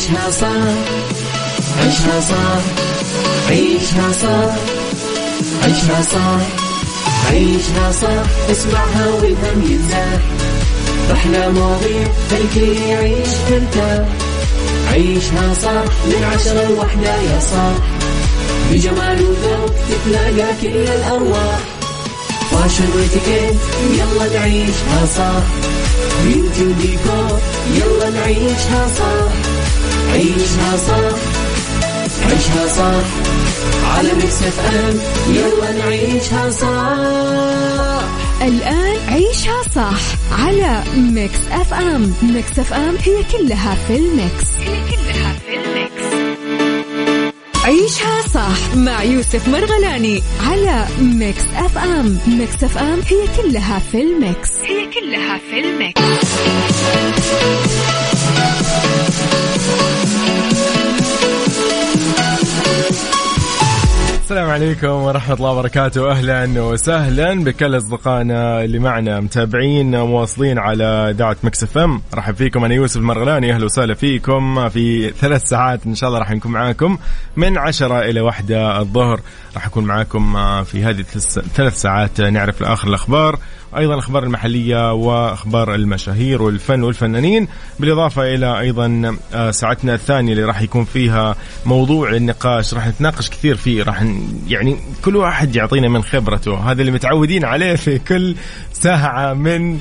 عيشها صح، عيشها صح، عيشها صح، عيشها صح، عيشها صح، اسمعها والهم ينزاح، رحلة مواضيع خليك يعيش مرتاح، عيشها صح من عشرة لوحدة يا صاح، بجمال وذوق تتلاقى كل الأرواح، فاشل واتيكيت يلا نعيشها صح، بيوتي وديكور يلا نعيشها صح، عيشها صح، عيشها صح، على ميكس أف أم يلا نعيشها صح. الآن عيشها صح على ميكس أف أم. ميكس أف أم هي كلها في الميكس، هي كلها في الميكس. عيشها صح مع يوسف مرغلاني على ميكس أف أم. ميكس أف أم هي كلها في الميكس، هي كلها في الميكس. السلام عليكم ورحمة الله وبركاته، أهلا وسهلا بكل أصدقائنا اللي معنا متابعين مواصلين على إذاعة ميكس أف أم. رحب فيكم، أنا يوسف المرغلاني، أهلا وسهلا فيكم. في 3 ساعات إن شاء الله راح نكون معاكم من 10 إلى 1 الظهر، راح أكون معاكم في هذه 3 ساعات نعرف لآخر الأخبار، أيضا الأخبار المحلية وأخبار المشاهير والفن والفنانين، بالإضافة إلى أيضا ساعتنا الثانية اللي راح يكون فيها موضوع النقاش، راح نتناقش كثير فيه، راح يعني كل واحد يعطينا من خبرته، هذا اللي متعودين عليه في كل ساعة من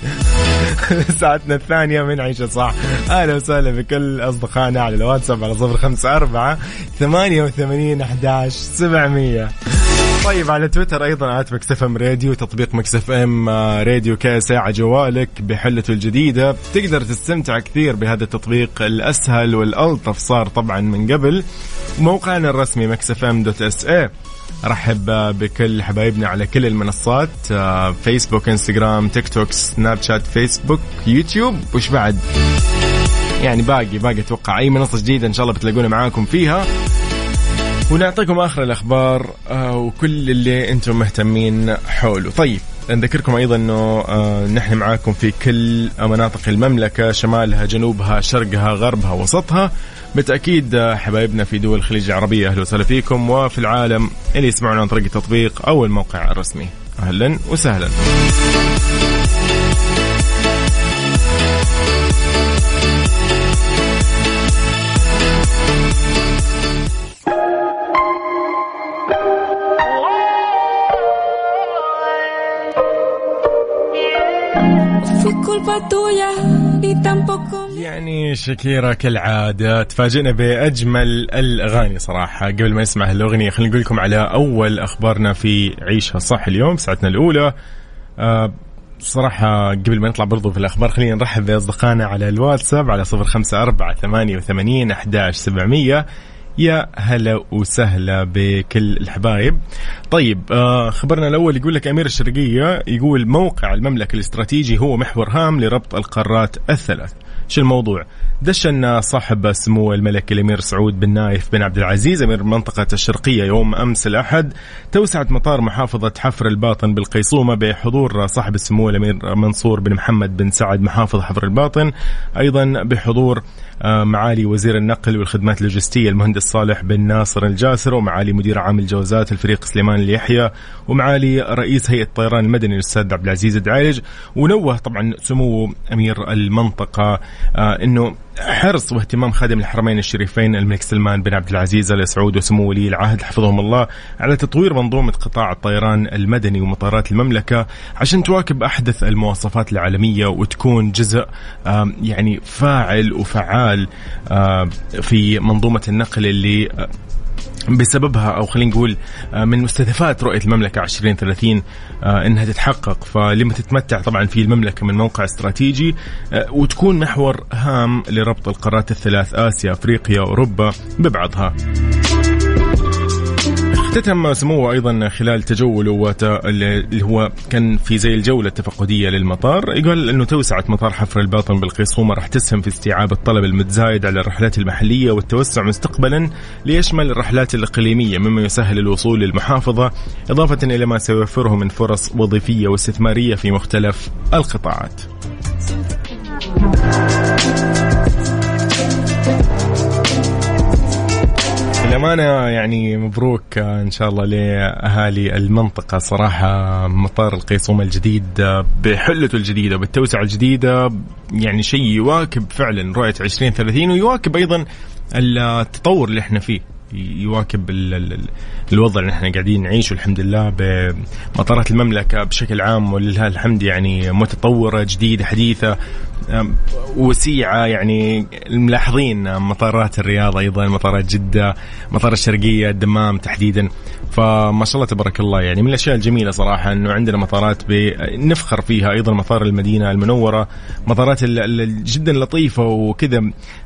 ساعتنا الثانية من عيشة صح. أهلا وسهلا بكل أصدقائنا على الواتساب على 0548811700. طيب على تويتر أيضا ميكس أف أم راديو، تطبيق ميكس أف أم راديو كساعة جوالك بحلته الجديدة، تقدر تستمتع كثير بهذا التطبيق الأسهل والألطف، صار طبعا من قبل. موقعنا الرسمي mixfm.sa، رحب بكل حبايبنا على كل المنصات، فيسبوك، انستغرام، تيك توك، سناب شات، فيسبوك، يوتيوب، وش بعد يعني باقي أتوقع أي منصة جديدة إن شاء الله بتلاقونا معاكم فيها، ونعطيكم آخر الأخبار وكل اللي أنتم مهتمين حوله. طيب نذكركم أيضا أنه نحن معاكم في كل مناطق المملكة، شمالها، جنوبها، شرقها، غربها، وسطها، بالتأكيد حبايبنا في دول الخليج العربية أهلا وسهلا فيكم، وفي العالم اللي يسمعون عن طريق التطبيق أو الموقع الرسمي أهلا وسهلا. يعني شاكيرا كالعادة تفاجئنا بأجمل الأغاني صراحة. قبل ما نسمع الأغنية خلينا نقول لكم على أول أخبارنا في عيشها صح اليوم ساعتنا الأولى. صراحة قبل ما نطلع برضو في الأخبار خلينا نرحب بأصدقائنا على الواتساب على 0548811700، يا هلا وسهلا بكل الحبايب. طيب خبرنا الأول يقول لك أمير الشرقية، يقول موقع المملك الاستراتيجي هو محور هام لربط القارات الثلاث. شو الموضوع؟ دشن صاحب سمو الملك الأمير سعود بن نايف بن عبد العزيز أمير منطقة الشرقية يوم أمس الأحد توسعة مطار محافظة حفر الباطن بالقيصومة بحضور صاحب السمو الأمير منصور بن محمد بن سعد محافظ حفر الباطن، أيضا بحضور معالي وزير النقل والخدمات اللوجستية المهندس صالح بن ناصر الجاسر، ومعالي مدير عام الجوازات الفريق سليمان اليحية، ومعالي رئيس هيئة الطيران المدني الأستاذ عبد العزيز الدعالج. ونوه طبعا سمو أمير المنطقة إنه حرص واهتمام خادم الحرمين الشريفين الملك سلمان بن عبد العزيز آل سعود وسمو ولي العهد حفظهم الله على تطوير منظومة قطاع الطيران المدني ومطارات المملكة عشان تواكب أحدث المواصفات العالمية وتكون جزء يعني فاعل وفعال في منظومة النقل اللي بسببها أو خلينا نقول من مستهدفات رؤية المملكة 2030 إنها تتحقق. فلما تتمتع طبعا في المملكة من موقع استراتيجي وتكون محور هام لربط القارات الثلاث آسيا، أفريقيا، أوروبا ببعضها. اختتم سموه أيضا خلال تجوله اللي هو كان في زي الجولة التفقدية للمطار، يقول أنه توسعة مطار حفر الباطن بالقيصومة راح تسهم في استيعاب الطلب المتزايد على الرحلات المحلية والتوسع مستقبلا ليشمل الرحلات الإقليمية مما يسهل الوصول للمحافظة، إضافة إلى ما سيوفره من فرص وظيفية واستثمارية في مختلف القطاعات. للأمانة يعني مبروك إن شاء الله لأهالي المنطقة. صراحة مطار القيصوم الجديد بحلته الجديدة وبالتوسعة الجديدة يعني شيء يواكب فعلا رؤية 2030 ويواكب أيضا التطور اللي احنا فيه، يواكب الوضع اللي احنا قاعدين نعيشه الحمد لله. بمطارات المملكة بشكل عام ولله الحمد يعني متطورة جديدة حديثة وسيعة. يعني الملاحظين مطارات الرياض أيضا، مطارات جدة، مطار الشرقية، الدمام تحديدا، فما شاء الله تبارك الله. يعني من الأشياء الجميلة صراحة أنه عندنا مطارات نفخر فيها، أيضا مطار المدينة المنورة، مطارات جدا لطيفة وكذا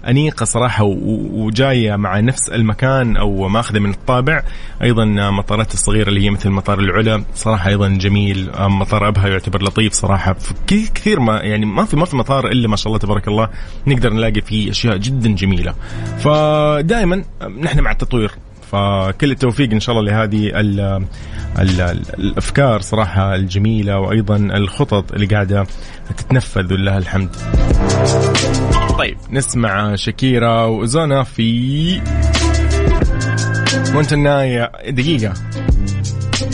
أنيقة صراحة وجاية مع نفس المكان أو ماخذة من الطابع. أيضا مطارات الصغيرة اللي هي مثل مطار العلا صراحة أيضا جميل، مطار أبها يعتبر لطيف صراحة. كثير ما يعني ما في مطار إلا ما شاء الله تبارك الله نقدر نلاقي فيه أشياء جدا جميلة. فدائما نحن مع التطوير، فكل التوفيق إن شاء الله لهذه الأفكار صراحة الجميلة وأيضا الخطط اللي قاعدة تتنفذ ولله الحمد. طيب نسمع شاكيرا وزانا في مونتانيا دقيقة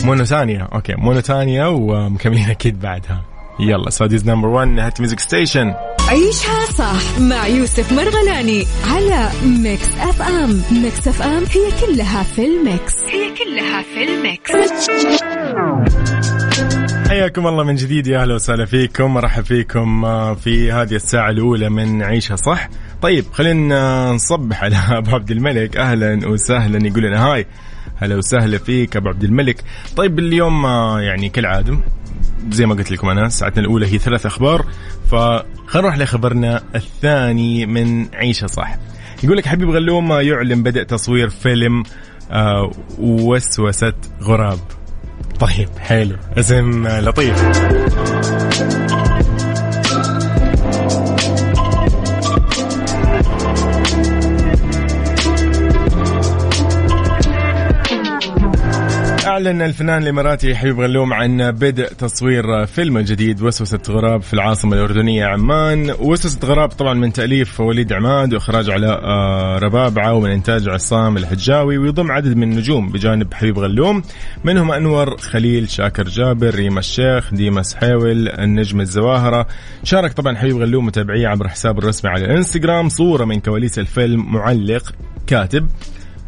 مونتانيا، أوكي مونتانيا، ومكملين أكيد بعدها. يلا سعوديز نمبر 1 هات ميوزك ستيشن. عيشها صح مع يوسف مرغلاني على ميكس أف أم. ميكس أف أم هي كلها في الميكس، هي كلها في الميكس. حياكم الله من جديد، يا أهلا وسهلا فيكم، مرحب فيكم في هذه الساعة الأولى من عيشها صح. طيب خلينا نصبح على أبو عبد الملك، أهلا وسهلا، يقول لنا هاي، هلا وسهلا فيك أبو عبد الملك. طيب اليوم يعني كالعادة زي ما قلت لكم أنا ساعتنا الأولى هي 3 أخبار، فخلنا نروح لخبرنا الثاني من عيشة صح. يقولك حبيب غلوم يعلن بدأ تصوير فيلم وسوسة غراب. طيب حلو، اسم لطيف. أعلن الفنان الإماراتي حبيب غلوم عن بدء تصوير فيلم جديد وسوسة غراب في العاصمة الأردنية عمان. وسوسة غراب طبعا من تأليف وليد عماد وإخراج علي ربابعة ومن إنتاج عصام الحجاوي، ويضم عدد من النجوم بجانب حبيب غلوم، منهم أنور خليل، شاكر جابر، ريم الشيخ، ديمة سحيول، النجم الزواهرة. شارك طبعا حبيب غلوم متابعيه عبر حسابه الرسمي على الانستغرام صورة من كواليس الفيلم معلق كاتب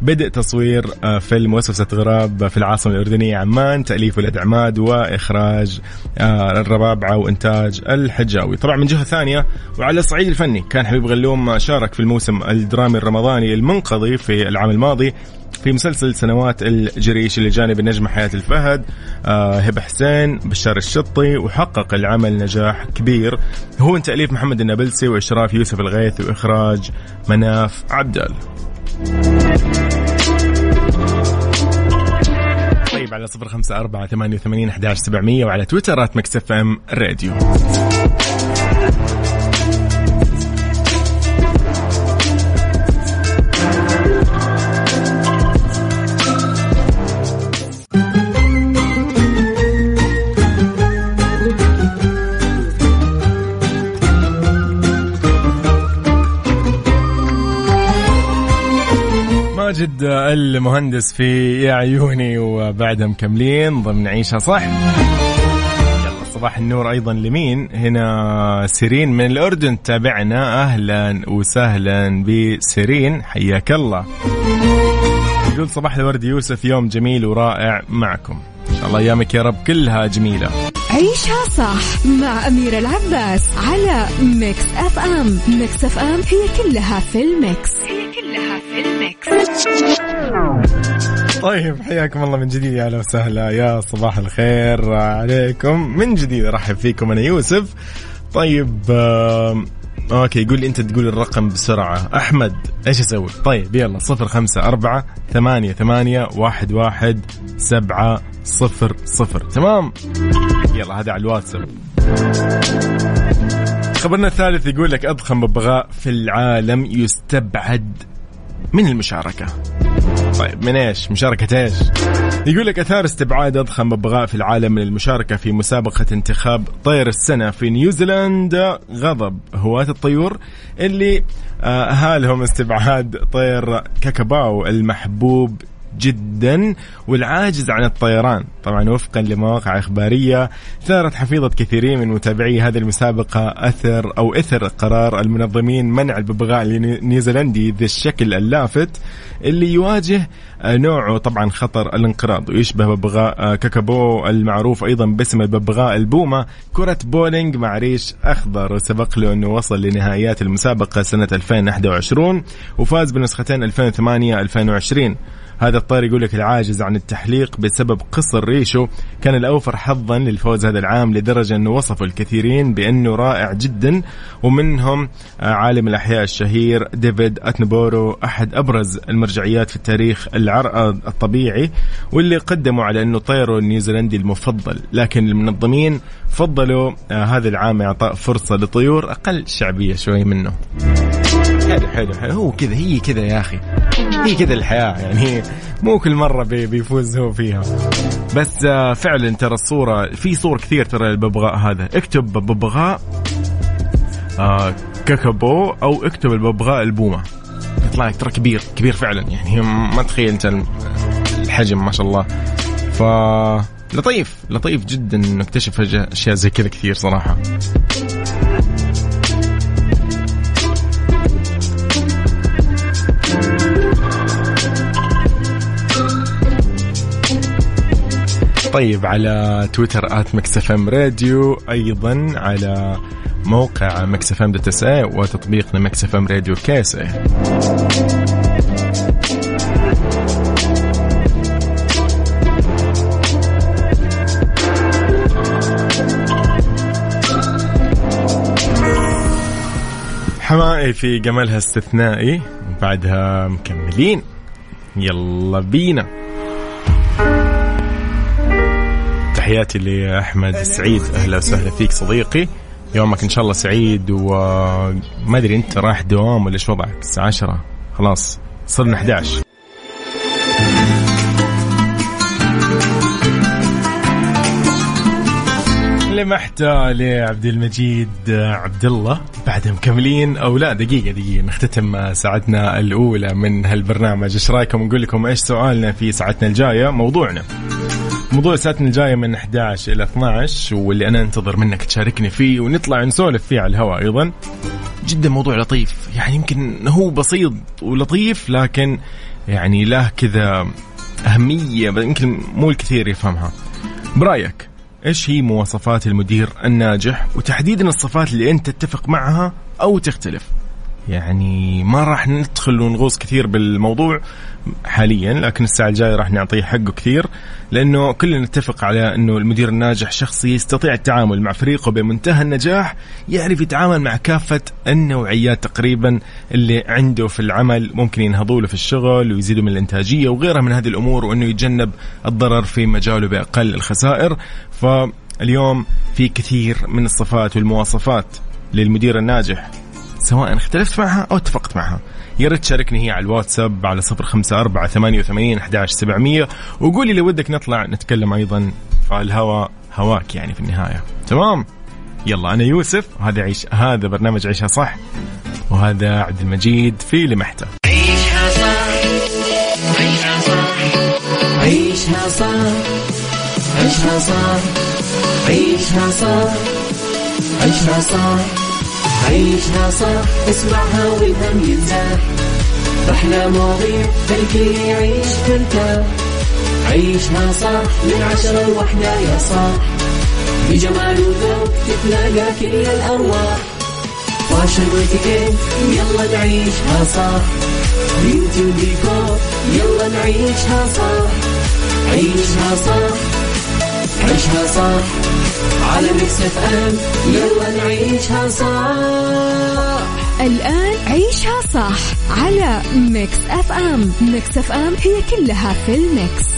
بدء تصوير فيلم وسوسة غراب في العاصمة الأردنية عمان، تأليف وليد عماد وإخراج الربابعة وإنتاج الحجاوي. طبعا من جهة ثانية وعلى الصعيد الفني، كان حبيب غلوم شارك في الموسم الدرامي الرمضاني المنقضي في العام الماضي في مسلسل سنوات الجريش اللي جانب النجمة حياة الفهد، هبة حسين، بشار الشطي، وحقق العمل نجاح كبير هو من تأليف محمد النابلسي وإشراف يوسف الغيث وإخراج مناف عبدال. طيب على 0548811700 وعلى تويترات ميكس أف أم راديو. جد المهندس في يا عيوني، وبعدها مكملين ضمن عيشها صح. يلا صباح النور أيضا لمين هنا؟ سيرين من الأردن تابعنا، أهلا وسهلا بسيرين، حياك الله. يقول صباح الورد يوسف، يوم جميل ورائع معكم، إن شاء الله أيامك يا رب كلها جميلة. عيشها صح مع أميرة العباس على ميكس أف أم. ميكس أف أم هي كلها في الميكس، هي كلها في الميكس. طيب حياكم الله من جديد، يا أهلا وسهلا، يا صباح الخير عليكم من جديد، رحب فيكم أنا يوسف. طيب أوكي، يقول أنت تقول الرقم بسرعة أحمد، إيش أسوي؟ طيب يلا 0548811700 تمام. يلا هذا على الواتساب. خبرنا الثالث يقول لك أضخم ببغاء في العالم يستبعد من المشاركة. طيب من ايش؟ مشاركة ايش؟ يقول لك اثار استبعاد اضخم ابغاء في العالم للمشاركة في مسابقة انتخاب طير السنة في نيوزيلندا غضب هواة الطيور اللي هالهم استبعاد طير كاكابو المحبوب جدا والعاجز عن الطيران. طبعا وفقا لمواقع إخبارية ثارت حفيظة كثيرين من متابعي هذه المسابقة أثر قرار المنظمين منع الببغاء النيوزيلندي ذي الشكل اللافت اللي يواجه نوعه طبعا خطر الانقراض ويشبه ببغاء كاكابو المعروف أيضا باسم الببغاء البومة كرة بولينج مع ريش أخضر. وسبق له أنه وصل لنهايات المسابقة سنة 2021 وفاز بنسختين 2008-2020. هذا الطائر يقولك العاجز عن التحليق بسبب قصر ريشه كان الأوفر حظا للفوز هذا العام لدرجة أنه وصفوا الكثيرين بأنه رائع جدا ومنهم عالم الأحياء الشهير ديفيد أتنبورو أحد أبرز المرجعيات في التاريخ العرق الطبيعي واللي قدموا على أنه طيره النيوزيلندي المفضل. لكن المنظمين فضلوا هذا العام إعطاء فرصة لطيور أقل شعبية شوي منه. حلو حلو حلو هو كذا هي كذا يا أخي هي كذا الحياة يعني مو كل مرة بيفوز هو فيها. بس فعلا ترى الصورة في صور كثير ترى الببغاء هذا. اكتب ببغاء كاكابو أو اكتب الببغاء البومة يطلع لك ترى كبير كبير فعلا يعني ما تخيل أنت الحجم ما شاء الله. فلطيف لطيف جدا نكتشف أشياء زي كذا كثير صراحة. طيب على تويتر @mixfmradio أيضا على موقع mixfm.sa وتطبيقنا mixfmradio كاسة. حمائي في جمالها استثنائي بعدها مكملين يلا بينا. تحياتي لأحمد السعيد أهلا وسهلا فيك صديقي يومك إن شاء الله سعيد. وما أدري أنت راح دوام ولا شو وضعك الساعة 10 خلاص صرنا 11. لمحتة لعبد المجيد عبد الله بعدها مكملين أو لا دقيقة نختتم ساعتنا الأولى من هالبرنامج. إيش رأيكم نقول لكم إيش سؤالنا في ساعتنا الجاية؟ موضوع ساعتنا الجاية من 11 إلى 12 واللي أنا أنتظر منك تشاركني فيه ونطلع نسولف فيه على الهواء أيضا. جدا موضوع لطيف يعني يمكن هو بسيط ولطيف لكن يعني له كذا أهمية يمكن مو الكثير يفهمها. برأيك إيش هي مواصفات المدير الناجح وتحديدا الصفات اللي أنت تتفق معها أو تختلف؟ يعني ما راح ندخل ونغوص كثير بالموضوع حاليا لكن الساعة الجاية راح نعطيه حقه كثير لأنه كلنا نتفق على أنه المدير الناجح شخص يستطيع التعامل مع فريقه بمنتهى النجاح يعرف يتعامل مع كافة النوعيات تقريبا اللي عنده في العمل ممكن ينهضوله في الشغل ويزيدوا من الإنتاجية وغيرها من هذه الأمور وأنه يتجنب الضرر في مجاله بأقل الخسائر. فاليوم في كثير من الصفات والمواصفات للمدير الناجح سواء اختلفت معها أو اتفقت معها. يا ريت تشاركني هي على الواتساب على 0548811700 وقولي لو ودك نطلع نتكلم أيضا فالهوا هواك يعني في النهاية. تمام يلا أنا يوسف وهذا هذا برنامج عيشها صح وهذا عبد المجيد في لمحته. عيشها صح عيشها صح عيشها صح عيشها صح عيشها صح عيشها صح عيشها صح اسمعها والهم ينزاح رحلة مواضيع خلكي يعيش ترتاح عيشها صح من 10 ل1 يا صاح بجمال وذوق تتلاقى كل الأرواح فاشل واتيكيت يلا نعيشها صح بيوتي وديكور يلا نعيشها صح عيشها صح عيشها صح على ميكس أف أم يلا نعيشها صح. الآن عيشها صح على ميكس أف أم. ميكس أف أم هي كلها في الميكس.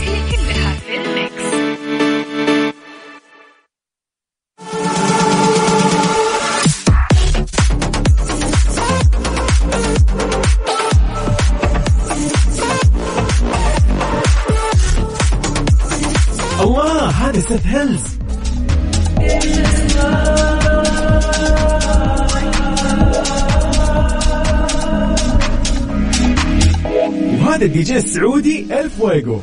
يوسف هيلز. وهذا الدي جي السعودي الفويغو.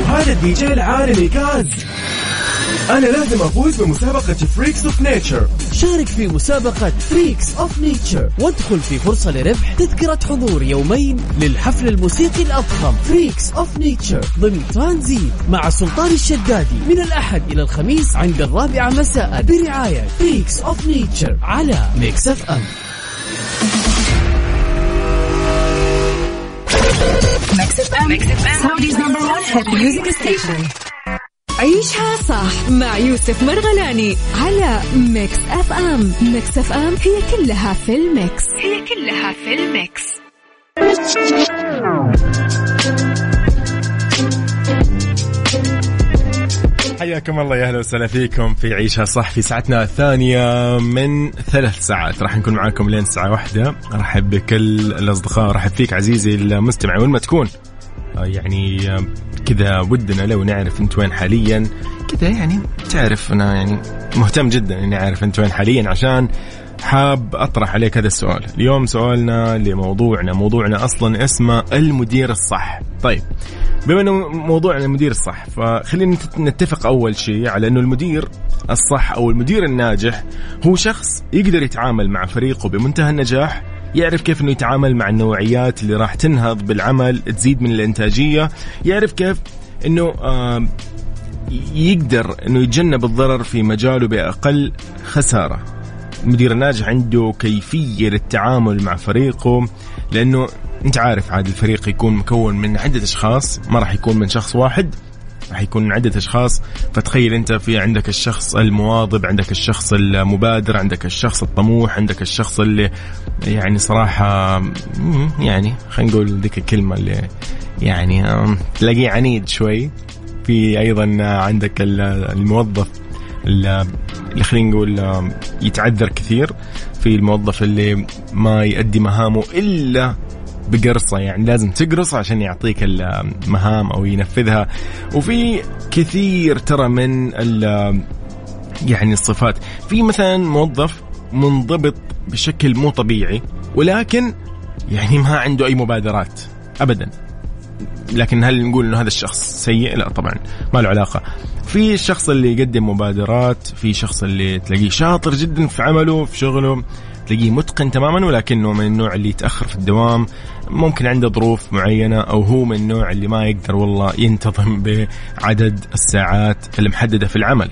وهذا الدي جي العالمي كاز. أنا لازم أفوز بمسابقة فريكس أوف نيتشر. شارك في مسابقة فريكس أوف نيتشر وادخل في فرصة لربح تذكرة حضور يومين للحفل الموسيقي الأضخم فريكس أوف نيتشر ضمن ترانزيت مع سلطان الشدادي من الأحد إلى الخميس عند 4 مساء برعاية فريكس أوف نيتشر على ميكس أف أم. ميكس أف أم Saudi's number one hit music station. عيشها صح مع يوسف مرغلاني على ميكس أف أم. ميكس أف أم هي كلها في الميكس. حياكم الله، يا أهلا وسهلا فيكم في عيشها صح في ساعتنا الثانية من 3 ساعات. راح نكون معاكم لين 1:00. أرحب بكل الأصدقاء، أرحب فيك عزيزي المستمع وين ما تكون. يعني كذا ودنا لو نعرف انت وين حاليا كذا، يعني تعرف انا يعني مهتم جدا اني اعرف انت وين حاليا، عشان حاب اطرح عليك هذا السؤال. اليوم سؤالنا لموضوعنا، موضوعنا اصلا اسمه المدير الصح. طيب بما انه موضوعنا المدير الصح، فخلينا نتفق اول شيء على انه المدير الصح او المدير الناجح هو شخص يقدر يتعامل مع فريقه بمنتهى النجاح، يعرف كيف إنه يتعامل مع النوعيات اللي راح تنهض بالعمل، تزيد من الإنتاجية، يعرف كيف إنه يقدر إنه يتجنب الضرر في مجاله بأقل خسارة. المدير الناجح عنده كيفية للتعامل مع فريقه، لأنه أنت عارف عاد الفريق يكون مكون من عدة أشخاص، ما راح يكون من شخص واحد، راح يكون من عدة أشخاص. فتخيل أنت في عندك الشخص المواظب، عندك الشخص المبادر، عندك الشخص الطموح، عندك الشخص اللي يعني صراحة يعني خلينا نقول ذيك الكلمة اللي يعني تلاقيه عنيد شوي. في أيضا عندك الموظف اللي خلينا نقول يتعذر كثير، في الموظف اللي ما يؤدي مهامه إلا بقرصة، يعني لازم تقرص عشان يعطيك المهام أو ينفذها. وفي كثير ترى من يعني الصفات. في مثلا موظف منضبط بشكل مو طبيعي، ولكن يعني ما عنده أي مبادرات أبدا. لكن هل نقول إنه هذا الشخص سيء؟ لا طبعا، ما له علاقة. في الشخص اللي يقدم مبادرات، في شخص اللي تلاقيه شاطر جدا في عمله في شغله، تلاقيه متقن تماما، ولكنه من النوع اللي يتأخر في الدوام، ممكن عنده ظروف معينة، أو هو من النوع اللي ما يقدر والله ينتظم بعدد الساعات المحددة في العمل.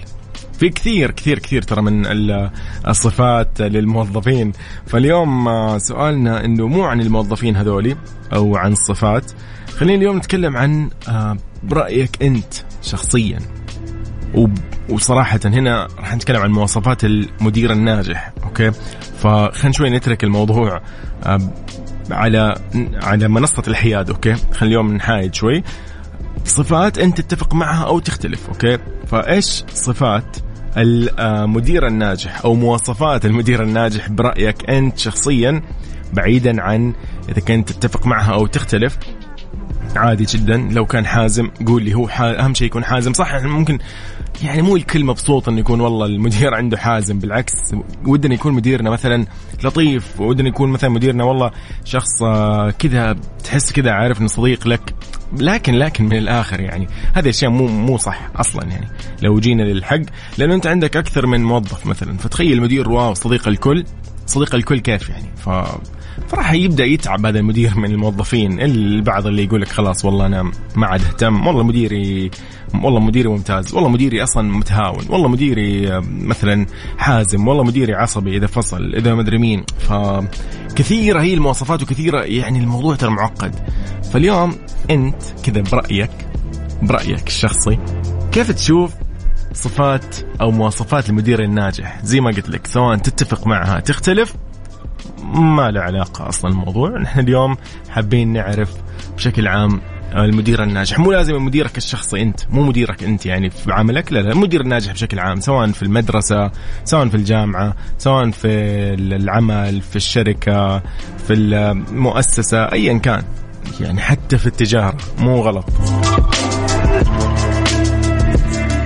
في كثير كثير كثير ترى من الصفات للموظفين. فاليوم سؤالنا إنه مو عن الموظفين هذولي أو عن الصفات، خلينا اليوم نتكلم عن برأيك أنت شخصيا. وصراحة هنا راح نتكلم عن مواصفات المدير الناجح. أوكي، فخلنا شوي نترك الموضوع على منصة الحياد. أوكي، خلينا اليوم نحايد شوي صفات أنت تتفق معها أو تختلف. أوكي، فإيش صفات المدير الناجح أو مواصفات المدير الناجح برأيك أنت شخصيا، بعيدا عن إذا كنت تتفق معها أو تختلف. عادي جدا لو كان حازم، قول لي هو أهم شيء يكون حازم. صح، ممكن يعني مو الكلمة بصوت أن يكون والله المدير عنده حازم، بالعكس ودنا يكون مديرنا مثلا لطيف، ودنا يكون مثلا مديرنا والله شخص كذا تحس كذا عارف إنه صديق لك. لكن من الآخر يعني هذه الأشياء مو صح أصلا. يعني لو جينا للحق، لأنه أنت عندك أكثر من موظف مثلا، فتخيل مدير واو صديق الكل، صديق الكل كيف يعني، فراح يبدأ يتعب هذا المدير من الموظفين. البعض اللي يقولك خلاص والله أنا ما عاد أهتم، والله مديري ممتاز، والله مديري أصلا متهاون، والله مديري مثلا حازم، والله مديري عصبي إذا فصل، إذا مدري مين. فكثيرة هي المواصفات، وكثيرة يعني الموضوع ترى معقد. فاليوم أنت كذا برأيك الشخصي كيف تشوف صفات أو مواصفات المدير الناجح؟ زي ما قلت لك، سواء تتفق معها تختلف، ما له علاقة أصلا الموضوع. نحن اليوم حابين نعرف بشكل عام المدير الناجح. مو لازم مديرك الشخصي انت، مو مديرك انت يعني في عملك، لا، المدير الناجح بشكل عام، سواء في المدرسة، سواء في الجامعة، سواء في العمل، في الشركة، في المؤسسة، ايا كان يعني، حتى في التجارة مو غلط.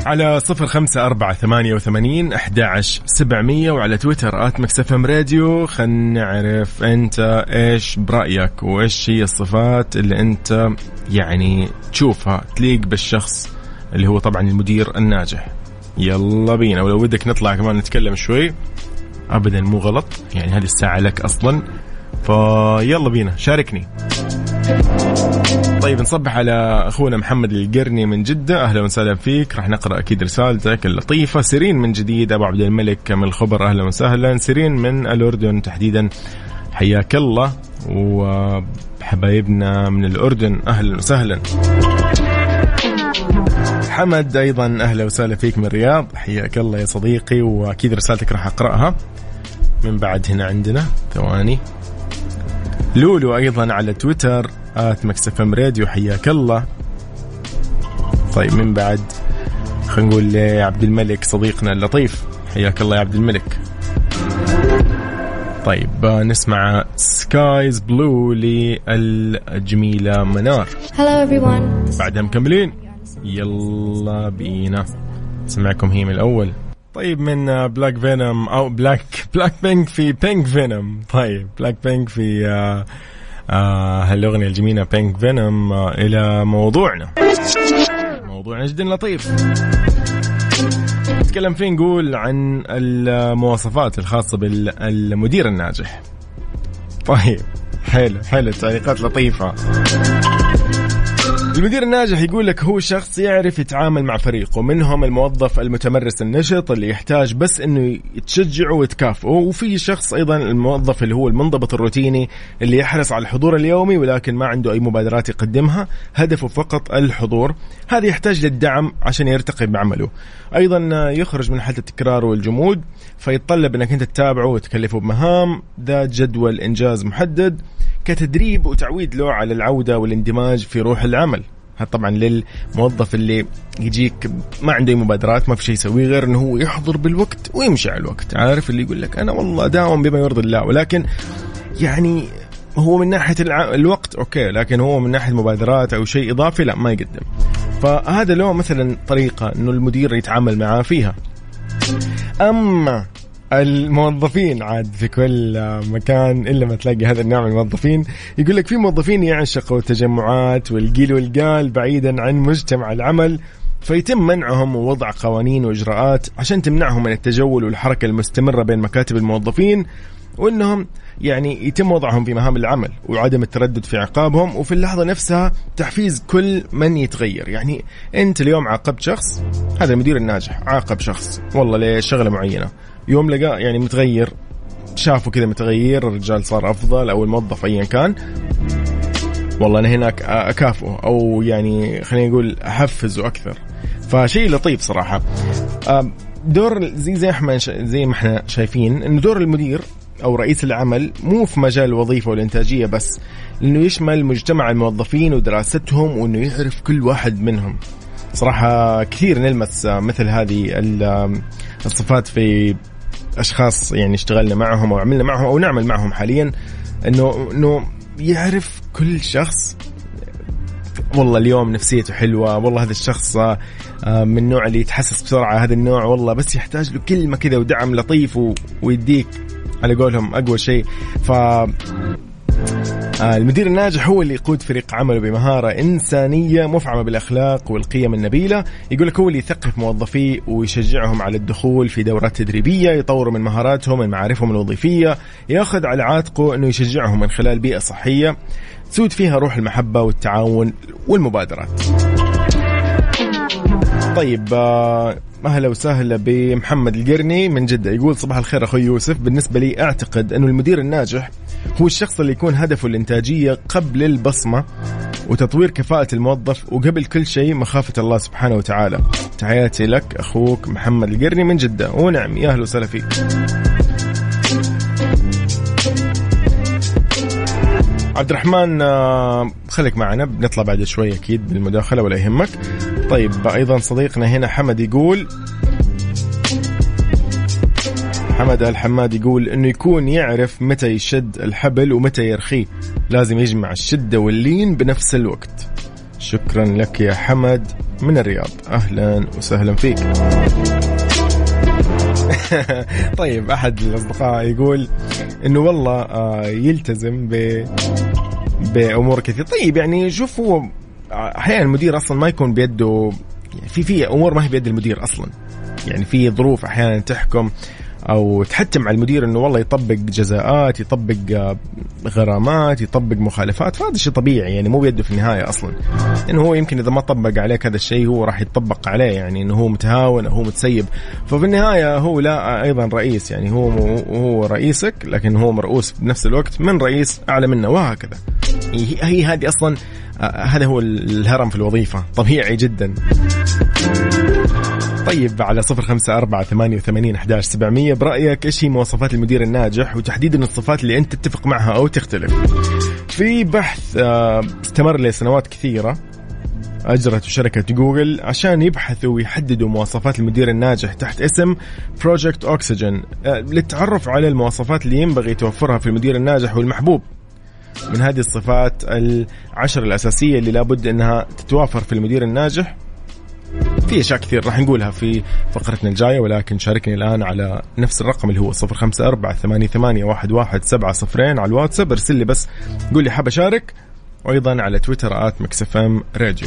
على 0548811700 وعلى تويتر @mixfmradio. خلنا نعرف أنت إيش برأيك وإيش هي الصفات اللي أنت يعني تشوفها تليق بالشخص اللي هو طبعا المدير الناجح. يلا بينا، ولو ودك نطلع كمان نتكلم شوي، أبدا مو غلط يعني، هذه الساعة لك أصلا، فيلا بينا شاركني. طيب نصبح على أخونا محمد القرني من جدة، أهلا وسهلا فيك، راح نقرأ أكيد رسالتك اللطيفة. سيرين من جديد، أبو عبد الملك من الخبر، أهلا وسهلا. سيرين من الأردن تحديدا، حياك الله، وحبايبنا من الأردن أهلا وسهلا. حمد أيضا أهلا وسهلا فيك من الرياض، حياك الله يا صديقي، وأكيد رسالتك راح أقرأها من بعد. هنا عندنا ثواني، لولو أيضا على تويتر @mixfmradio، حياك الله. طيب من بعد خلينا نقول لعبد الملك صديقنا اللطيف، حياك الله يا عبد الملك. طيب نسمع سكايز بلو للجميلة منار. Hello everyone. بعدها مكملين، يلا بينا نسمعكم هي من الأول. طيب من بلاك فينوم أو بلاك بينك في بينك فينوم. طيب بلاك بينك في هالأغنية الجميلة بينك فينوم. إلى موضوعنا جدا لطيف، نتكلم فيه نقول عن المواصفات الخاصة بالمدير الناجح. طيب حلو تعليقات لطيفة. المدير الناجح يقول لك هو شخص يعرف يتعامل مع فريقه، منهم الموظف المتمرس النشط اللي يحتاج بس انه يتشجعه ويتكافئه، وفي شخص ايضا الموظف اللي هو المنضبط الروتيني اللي يحرص على الحضور اليومي ولكن ما عنده اي مبادرات يقدمها، هدفه فقط الحضور، هذا يحتاج للدعم عشان يرتقي بعمله. ايضا يخرج من حالة التكرار والجمود، فيتطلب انك انت تتابعه وتكلفه بمهام ذات جدول انجاز محدد كتدريب وتعويد له على العودة والاندماج في روح العمل. هذا طبعا للموظف اللي يجيك ما عنده مبادرات، ما في شيء يسويه غير انه هو يحضر بالوقت ويمشي على الوقت، عارف اللي يقول لك انا والله داوم بما يرضي الله، ولكن يعني هو من ناحية الوقت اوكي، لكن هو من ناحية مبادرات او شيء اضافي لا ما يقدم. فهذا له مثلا طريقة انه المدير يتعامل معاه فيها. اما الموظفين عاد في كل مكان إلا ما تلاقي هذا النوع من الموظفين، يقول لك في موظفين يعشقوا التجمعات والقيل والقال بعيدا عن مجتمع العمل، فيتم منعهم ووضع قوانين وإجراءات عشان تمنعهم من التجول والحركة المستمرة بين مكاتب الموظفين، وإنهم يعني يتم وضعهم في مهام العمل وعدم التردد في عقابهم، وفي اللحظة نفسها تحفيز كل من يتغير. يعني أنت اليوم عاقبت شخص، هذا المدير الناجح عاقب شخص والله لشغلة معينة، يوم لقى يعني متغير، شافه كذا متغير، الرجال صار أفضل أو الموظف أيا كان، والله أنا هناك أكافئه أو يعني خلينا نقول أحفزه أكثر. فشيء لطيف صراحة. دور زي ما احنا شايفين إنه دور المدير أو رئيس العمل مو في مجال الوظيفة والإنتاجية بس، لأنه يشمل مجتمع الموظفين ودراستهم وإنه يعرف كل واحد منهم. صراحة كثير نلمس مثل هذه الصفات في أشخاص يعني اشتغلنا معهم أو عملنا معهم أو نعمل معهم حاليا، أنه يعرف كل شخص، والله اليوم نفسيته حلوة، والله هذا الشخص من النوع اللي يتحسس بسرعة، هذا النوع والله بس يحتاج له كلمة كذا ودعم لطيف ويديك على قولهم أقوى شيء. المدير الناجح هو اللي يقود فريق عمله بمهارة إنسانية مفعمة بالأخلاق والقيم النبيلة. يقولك هو اللي يثقف موظفيه ويشجعهم على الدخول في دورات تدريبية، يطوروا من مهاراتهم من معارفهم الوظيفية، يأخذ على عاتقه أنه يشجعهم من خلال بيئة صحية تسود فيها روح المحبة والتعاون والمبادرات. طيب أهلا وسهلا بمحمد القرني من جدة، يقول صباح الخير أخوي يوسف، بالنسبة لي أعتقد أنه المدير الناجح هو الشخص اللي يكون هدفه الإنتاجية قبل البصمة وتطوير كفاءة الموظف، وقبل كل شيء مخافة الله سبحانه وتعالى. تحياتي لك أخوك محمد القرني من جدة، ونعم يا أهلا وسهلا فيك. عبد الرحمن خليك معنا, بنطلع بعد شوي أكيد بالمداخلة ولا يهمك. طيب أيضا صديقنا هنا حمد يقول, حمد الحماد يقول إنه يكون يعرف متى يشد الحبل ومتى يرخيه, لازم يجمع الشدة واللين بنفس الوقت. شكرا لك يا حمد من الرياض, أهلا وسهلا فيك. طيب أحد الأصدقاء يقول إنه والله يلتزم بأمور كثير. طيب يعني شوف, هو أحيانا المدير أصلا ما يكون بيده, في أمور ما هي بيد المدير أصلا, يعني في ظروف أحيانا تحكم أو تحتم على المدير إنه والله يطبق جزاءات, يطبق غرامات, يطبق مخالفات, فهذا شيء طبيعي يعني مو بيده في النهاية أصلا. إنه هو يمكن إذا ما طبق عليك هذا الشيء هو راح يتطبق عليه, يعني إنه هو متهاون أو هو متسيب. ففي النهاية هو لا أيضا رئيس, يعني هو رئيسك لكن هو مرؤوس بنفس الوقت من رئيس أعلى منه, وهكذا. هي هذه أصلا, هذا هو الهرم في الوظيفة, طبيعي جدا. طيب على 0548811700 برأيك إيش هي مواصفات المدير الناجح, وتحديدا الصفات اللي أنت تتفق معها أو تختلف؟ في بحث استمر لسنوات كثيرة أجرته شركة جوجل عشان يبحثوا ويحددوا مواصفات المدير الناجح تحت اسم Project Oxygen, للتعرف على المواصفات اللي ينبغي توفرها في المدير الناجح والمحبوب. من هذه الصفات 10 الأساسية اللي لابد أنها تتوافر في المدير الناجح. في أشياء كثير راح نقولها في فقرتنا الجاية, ولكن شاركني الآن على نفس الرقم اللي هو 0548811700 على الواتساب, ارسل لي بس قول لي حاب أشارك, وأيضا على تويتر @mixfmradio.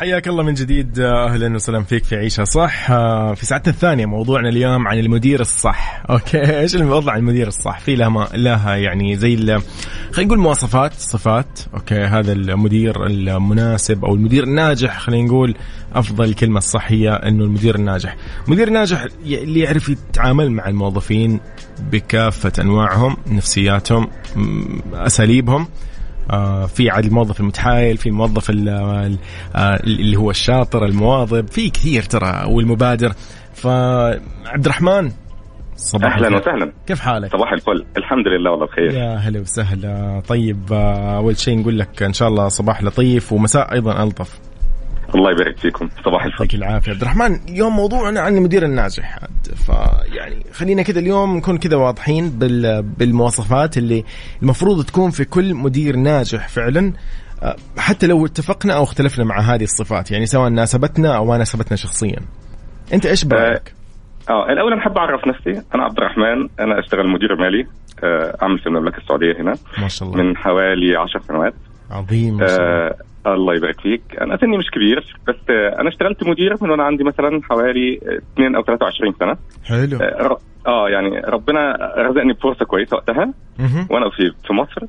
حياك الله من جديد, أهلا وسهلا فيك في عيشها صح. في ساعتنا الثانية موضوعنا اليوم عن المدير الصح. أوكي, إيش الموضوع عن المدير الصح؟ في لها يعني زي خلينا نقول مواصفات, صفات. أوكي, هذا المدير المناسب أو المدير الناجح, خلينا نقول أفضل كلمة الصحية إنه المدير الناجح. مدير ناجح اللي يعرف يتعامل مع الموظفين بكافة أنواعهم, نفسياتهم, أساليبهم. في عاد الموظف المتحايل, في الموظف اللي هو الشاطر, المواظب, في كثير ترى, والمبادر. فعبد الرحمن صباح أهلا وسهلا, كيف حالك؟ صباح الفل, الحمد لله والله بخير. يا هلا وسهلا. طيب أول شيء نقول لك إن شاء الله صباح لطيف ومساء أيضا ألطف. الله يبارك فيكم, صباح الفل. يعطيك العافية. عبد الرحمن اليوم موضوعنا عن المدير الناجح, فيعني خلينا كذا اليوم نكون كذا واضحين بالمواصفات اللي المفروض تكون في كل مدير ناجح فعلا, حتى لو اتفقنا أو اختلفنا مع هذه الصفات, يعني سواء ناسبتنا أو ما ناسبتنا شخصيا. أنت إيش برأيك؟ الأول أنا حاب أعرف نفسي. أنا عبد الرحمن, أنا أشتغل مدير مالي, أعمل في المملكة السعودية هنا ما شاء الله من حوالي 10 سنوات. عظيم, ما شاء الله. الله يبارك فيك. أنا سني مش كبير, بس أنا اشتغلت مدير من وأنا عندي مثلا حوالي 22 أو 23 سنة. حلو. يعني ربنا رزقني بفرصة كويسة وقتها وأنا في مصر,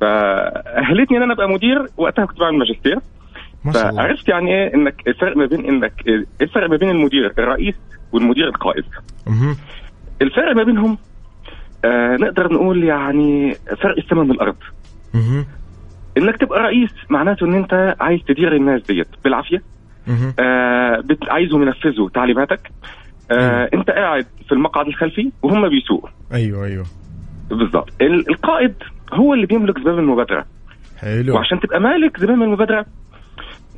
فأهلتني إن أنا أبقى مدير. وقتها كنت بعمل ماجستير, فعرفت يعني إيه إنك الفرق ما بين المدير الرئيس والمدير القائد. الفرق ما بينهم نقدر نقول يعني فرق السماء من الأرض. انك تبقى رئيس معناته ان انت عايز تدير الناس ديت بالعافيه, عايزهم ينفذوا تعليماتك, انت قاعد في المقعد الخلفي وهم بيسوقوا. ايوه بالظبط. القائد هو اللي بيملك زمام المبادره. حلو. وعشان تبقى مالك زمام المبادره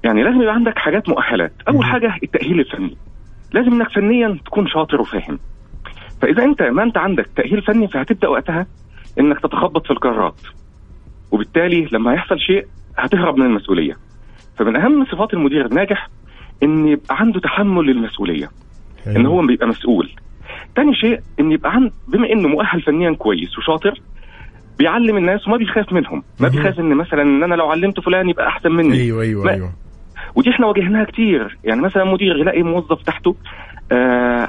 يعني لازم يبقى عندك حاجات مؤهلات. اول حاجه التاهيل الفني, لازم انك فنيا تكون شاطر وفاهم. فاذا انت ما انت عندك تاهيل فني فهتبدا وقتها انك تتخبط في القرارات, وبالتالي لما يحصل شيء هتهرب من المسؤولية. فمن أهم صفات المدير الناجح إن يبقى عنده تحمل للمسؤولية. حلو. إن هو بيبقى مسؤول. تاني شيء إن يبقى عنده, بما إنه مؤهل فنيا كويس وشاطر, بيعلم الناس وما بيخاف منهم, ما بيخاف إن مثلا إن أنا لو علمت فلان يبقى أحسن مني. أيوة. ودي إحنا واجهناها كتير, يعني مثلا مدير يلاقي موظف تحته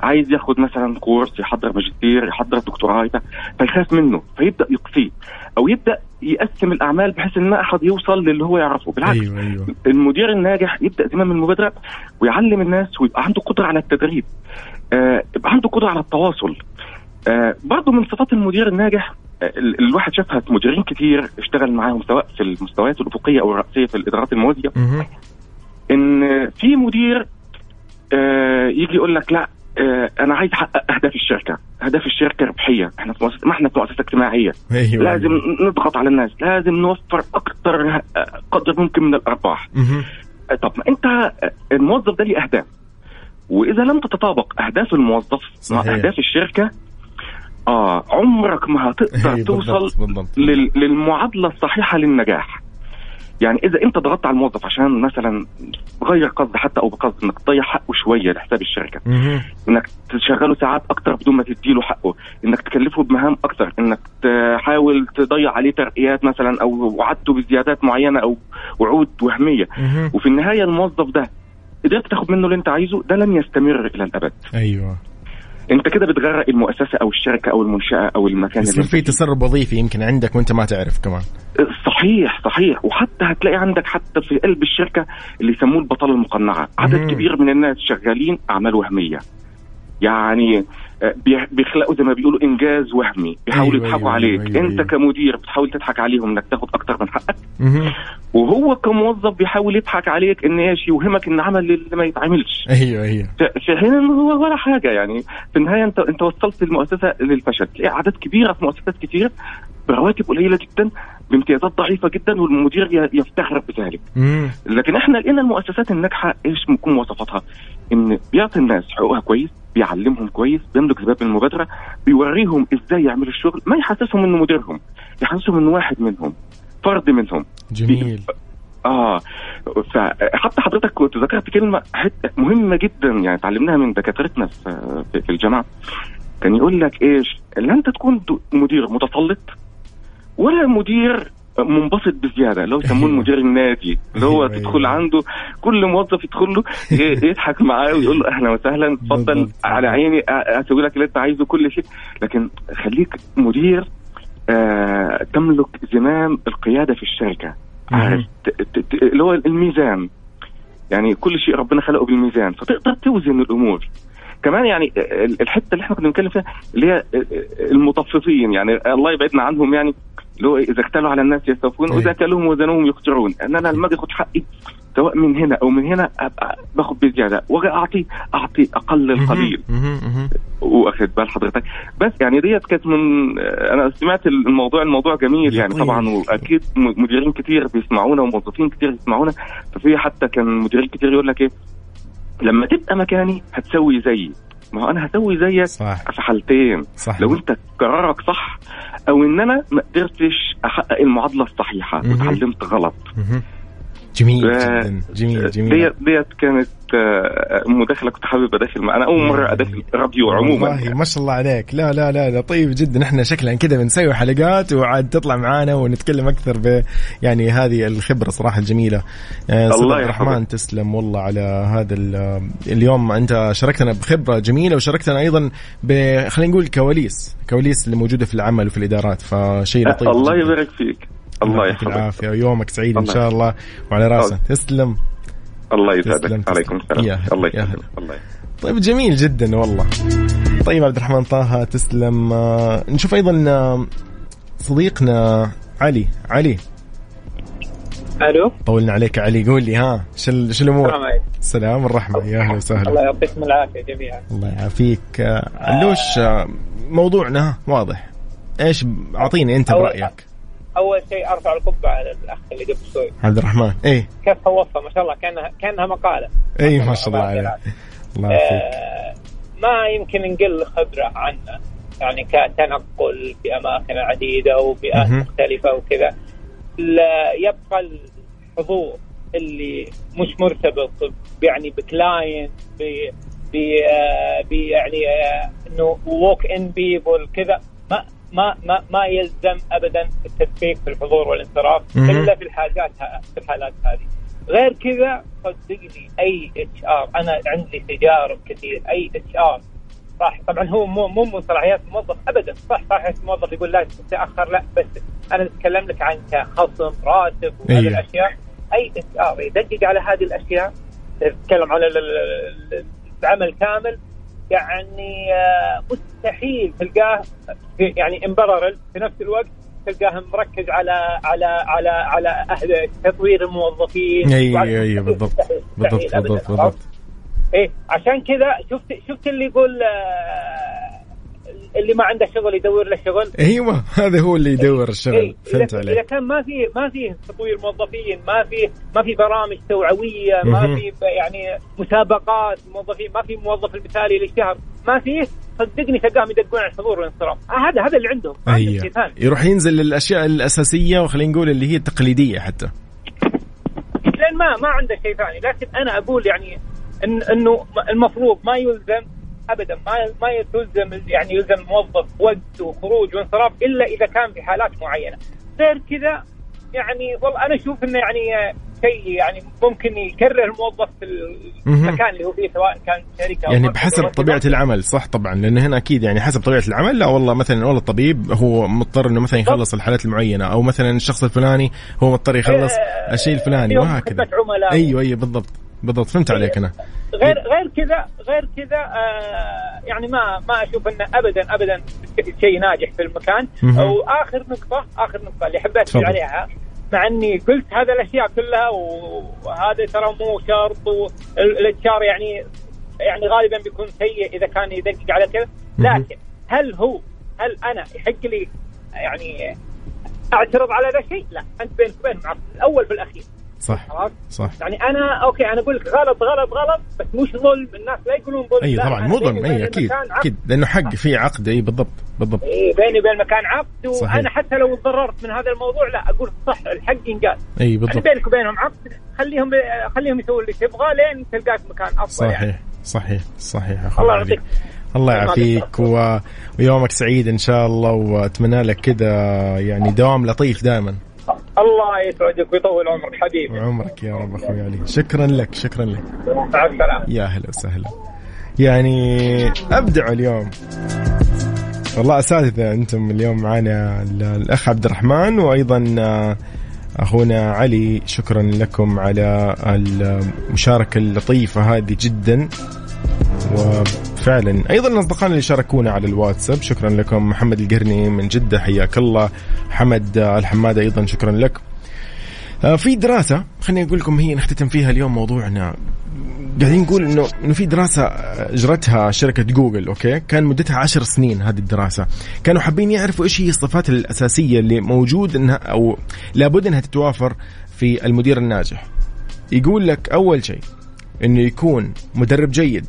عايز ياخد مثلا كورس, يحضر ماجستير, يحضر دكتوراه, فيخاف منه فيبدأ يقفيه أو يبدأ يقسم الأعمال بحيث إن أحد يوصل للي هو يعرفه. بالعكس. أيوة. المدير الناجح يبدأ زمام المبادرة ويعلم الناس, ويبقى عنده قدرة على التدريب, يبقى عنده قدرة على التواصل. برضو من صفات المدير الناجح الواحد شافها في مديرين كتير اشتغل معاهم سواء في المستويات الأفقية أو الرأسية في الإدارات الموازية، إن في مدير يجي يقول لك لا أنا عايز أحقق أهداف الشركة، أهداف الشركة ربحية، إحنا في ما إحنا في مؤسسة اجتماعية، لازم نضغط على الناس، لازم نوفر أكتر قدر ممكن من الأرباح. طب ما أنت الموظف ده ليه أهداف، وإذا لم تتطابق أهداف الموظف مع أهداف الشركة عمرك ما هتقدر توصل بالضبط. للمعادلة الصحيحة للنجاح. يعني إذا أنت ضغطت على الموظف عشان مثلا غير قصد حتى أو بقصد إنك تضيع حقه شوية لحساب الشركة، إنك تشغله ساعات أكتر بدون ما تديله حقه، إنك تكلفه بمهام أكتر، إنك تحاول تضيع عليه ترقيات مثلا أو وعدته بزيادات معينة أو وعود وهمية، وفي النهاية الموظف ده قدرت تاخد منه اللي أنت عايزه، ده لن يستمر إلى الأبد. أيوة، انت كده بتغرق المؤسسه او الشركه او المنشاه او المكان. يصير في تسرب وظيفي يمكن عندك وانت ما تعرف كمان. صحيح صحيح. وحتى هتلاقي عندك حتى في قلب الشركه اللي يسموه البطاله المقنعه، عدد كبير من الناس شغالين اعمال وهميه، يعني بيخلقوا زي ما بيقولوا انجاز وهمي، بيحاولوا يضحكوا عليك. انت كمدير بتحاول تضحك عليهم انك تاخد اكتر من حقك، وهو كموظف بيحاول يضحك عليك ان ياشي وهمك ان عمل اللي ما يتعملش. فهنا هو ولا حاجه، يعني في النهايه انت وصلت المؤسسه للفشل. اعداد كبيره في مؤسسات كتير برواتب قليله جدا بامتيازات ضعيفه جدا، والمدير يفتخر بذلك. لكن احنا لقينا المؤسسات الناجحه ايش ممكن وصفاتها، ان بيعطي الناس حقوقها كويس، بيعلمهم كويس، بيملك باب المبادرة، بيوريهم ازاي يعملوا الشغل، ما يحسسهم انه مديرهم، يحسسهم انه واحد منهم، فرد منهم. جميل. فحتى حضرتك كنت ذكرت كلمة مهمة جدا، يعني تعلمناها من دكاترتنا في الجامعة، كان يقول لك ايش، لا انت تكون مدير متسلط ولا مدير منبسط بزيادة، لو يسمون مدير النادي اللي هو تدخل عنده كل موظف يدخل له يضحك معاه ويقول له أهلا وسهلا، اتفضل على عيني، أسوي لك اللي أنت عايزه كل شيء. لكن خليك مدير تملك زمام القيادة في الشركة، عارف اللي هو الميزان، يعني كل شيء ربنا خلقه بالميزان، فتقدر توزن الأمور. كمان يعني الحتة اللي احنا كنا بنتكلم فيها اللي هي المطففين، يعني الله يبعدنا عنهم، يعني لو إذا اكتالوا على الناس يستوفون، وإذا اكتالوهم وزنوهم يخسرون. أنا لما أخذ حقي سواء من هنا أو من هنا باخذ بزيادة، وأجي أعطي أقل القليل. وأخذ بال حضرتك بس، يعني ديت كانت من أنا سمعت الموضوع جميل، يعني طبعا وأكيد مديرين كتير بيسمعونا وموظفين كتير بيسمعونا، ففي حتى كان مديرين كتير يقول لك إيه، لما تبقى مكاني هتسوي زيي، ما هو أنا هسوي زيك في حالتين، لو أنت قرارك صح أو إن أنا ما قدرتش أحقق المعادلة الصحيحة وتعلمت غلط. جميل جدا، جميل جميل. ديت كانت مداخلة كنت حابب أدخل، ما أنا أول مرة أدخل راديو عموما، والله ما شاء الله عليك. لا لا لا, لا طيب جدا. إحنا شكلا كده بنسوي حلقات وعاد تطلع معانا ونتكلم أكثر يعني هذه الخبرة صراحة الجميلة. الله الرحمن، تسلم والله على هذا اليوم. أنت شاركتنا بخبرة جميلة، وشاركتنا أيضا خلينا نقول كواليس اللي موجودة في العمل وفي الإدارات، فشيء لطيف. الله يبارك فيك، الله يحفظك، العافية، ويومك سعيد إن شاء الله، وعلى رأسك. تسلم، الله يسعدك، عليكم السلام، الله يسعدك. طيب جميل جدا والله. طيب عبد الرحمن طه، تسلم. نشوف أيضا صديقنا علي. ألو، طولنا عليك علي، قول لي ها شو الأمور؟ السلام والرحمة، يا أهلا وسهلا. الله يعطيكم العافية جميعا. الله يعافيك. علوش، موضوعنا واضح، إيش أعطيني أنت برأيك؟ أول شيء أرفع القبعة على الأخ اللي قبل شوي عبد الرحمن. إيه كيف وصفه ما شاء الله، كأنها مقالة. إيه ما شاء الله عليك، الله يعافيك. ما يمكن نقل خبرة عنه، يعني كتنقل في أماكن عديدة وبيئات مختلفة وكذا، لا يبقى الحضور اللي مش مرتبط يعني بكلاين يعني إنه walk in people كذا، ما يلزم أبدا التدقيق في الحضور والانصراف إلا في الحالات هذه. غير كذا صدقني أي HR، أنا عندي تجارب كثير، أي HR صح طبعا هو مو مصطلحيات موظف أبدا، صح موظف يقول لا تتأخر، لا بس أنا أتكلم لك عن خصم راتب وهذه الأشياء. أي HR يدقق على هذه الأشياء، تتكلم على العمل كامل، يعني مستحيل تلقاه يعني امبررل، في نفس الوقت تلقاه مركز على على على على تطوير الموظفين. اي بالضبط مستحيل. بالضبط. ايه عشان كذا شفت اللي يقول اللي ما عنده شغل يدور له شغل. ايوه هذا هو اللي يدور الشغل. فهمت عليك. اذا كان ما في تطوير موظفين، ما في برامج توعويه، ما في يعني مسابقات موظفين، ما في موظف المثالي للشهر، ما فيه، صدقني تلقاهم يدقون على الحضور والانصراف. هذا اللي عندهم. يروح ينزل للاشياء الاساسيه وخلينا نقول اللي هي التقليديه حتى، لان ما عنده شيء ثاني. لكن انا اقول يعني انه المفروض ما يلزم ابدا، ما يلزم يعني يلزم موظف وقت وخروج وانصراف الا اذا كان في حالات معينه. غير كذا يعني والله انا اشوف انه يعني شيء يعني ممكن يكرر الموظف في المكان اللي هو فيه، سواء كان شركه يعني بحسب طبيعه العمل. صح طبعا، لان هنا اكيد يعني حسب طبيعه العمل. لا والله مثلا والله الطبيب هو مضطر انه مثلا يخلص الحالات المعينه، او مثلا الشخص الفلاني هو مضطر يخلص الشيء الفلاني وهكذا. ايوه بالضبط فهمت عليك. انا غير كذا يعني ما اشوف انه ابدا شيء ناجح في المكان. واخر نقطه اللي حبيت اقول عليها، مع اني قلت هذا الاشياء كلها وهذا ترى مو شرط، والاتشار يعني غالبا بيكون سيء اذا كان يدقق على كذا، لكن هل انا يحق لي يعني اعترض على هذا الشيء؟ لا، انت بينك وبين الاول بالاخير. صح يعني انا اوكي، انا اقول لك غلط بس مش ظلم. الناس لا يقولون ظلم. اي طبعا مو ظلم. اي اكيد لانه حق في عقد. اي بالضبط. اي بيني وبين المكان عقد، وانا حتى لو تضررت من هذا الموضوع لا اقول صح الحق ينقال. اي بالضبط. يعني بينك وبينهم عقد، خليهم يسوون اللي تبغاه لين تلقاك مكان افضل. صحيح يا اخوي. الله يعافيك ويومك سعيد ان شاء الله، واتمنى لك كذا يعني دوام لطيف دائما. الله يسعدك ويطول عمرك حبيبي. عمرك يا رب أخوي علي. شكرا لك. يا أهلا وسهلا. يعني أبدعوا اليوم والله أساتذة أنتم اليوم. معنا الأخ عبد الرحمن وأيضا أخونا علي. شكرا لكم على المشاركة اللطيفة هذه جدا. وفعلا أيضا أصدقائنا اللي شاركونا على الواتساب شكرا لكم. محمد القرني من جدة حياك الله. حمد الحماد أيضا شكرا لك. في دراسة خليني أقول لكم هي نختتم فيها اليوم موضوعنا. قاعدين نقول إنه في دراسة أجرتها شركة جوجل، أوكي، كان مدتها 10 سنين. هذه الدراسة كانوا حابين يعرفوا إيش هي الصفات الأساسية اللي موجود إنها أو لابد إنها تتوافر في المدير الناجح. يقول لك أول شيء إنه يكون مدرب جيد،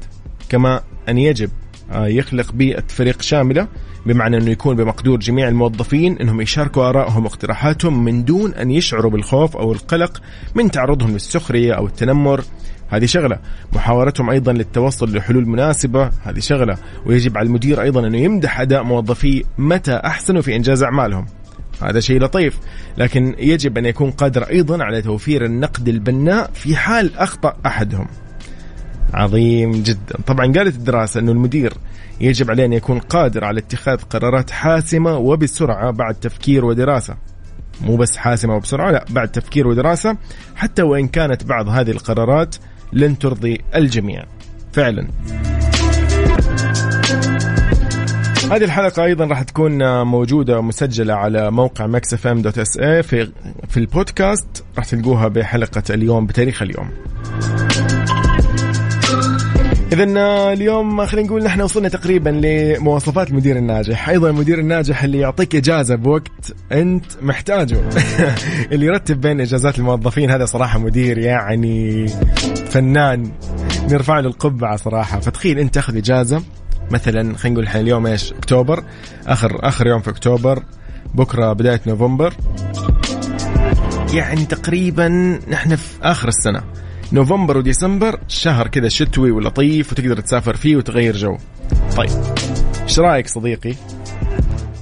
كما أن يجب يخلق بيئة فريق شاملة، بمعنى أنه يكون بمقدور جميع الموظفين أنهم يشاركوا آرائهم واقتراحاتهم من دون أن يشعروا بالخوف أو القلق من تعرضهم للسخرية أو التنمر. هذه شغلة. محاورتهم أيضا للتوصل لحلول مناسبة، هذه شغلة. ويجب على المدير أيضا أنه يمدح أداء موظفيه متى أحسنوا في إنجاز أعمالهم، هذا شيء لطيف. لكن يجب أن يكون قادر أيضا على توفير النقد البناء في حال أخطأ أحدهم. عظيم جدا. طبعا قالت الدراسة أنه المدير يجب عليه أن يكون قادر على اتخاذ قرارات حاسمة وبسرعة بعد تفكير ودراسة. مو بس حاسمة وبسرعة، لا، بعد تفكير ودراسة، حتى وإن كانت بعض هذه القرارات لن ترضي الجميع. فعلا هذه الحلقة أيضا راح تكون موجودة مسجلة على موقع maxfm.sa في البودكاست. راح تلقوها بحلقة اليوم بتاريخ اليوم. إذن اليوم خلينا نقول نحن وصلنا تقريبا لمواصفات المدير الناجح. أيضا المدير الناجح اللي يعطيك إجازة بوقت أنت محتاجه اللي يرتب بين إجازات الموظفين، هذا صراحة مدير يعني فنان، نرفع له القبعة صراحة. فتخيل أنت تأخذ إجازة مثلا، خلينا نقول إحنا اليوم إيش، أكتوبر، آخر يوم في أكتوبر، بكرة بداية نوفمبر، يعني تقريبا نحن في آخر السنة. نوفمبر وديسمبر شهر كذا شتوي ولطيف وتقدر تسافر فيه وتغير جو. طيب ايش رايك صديقي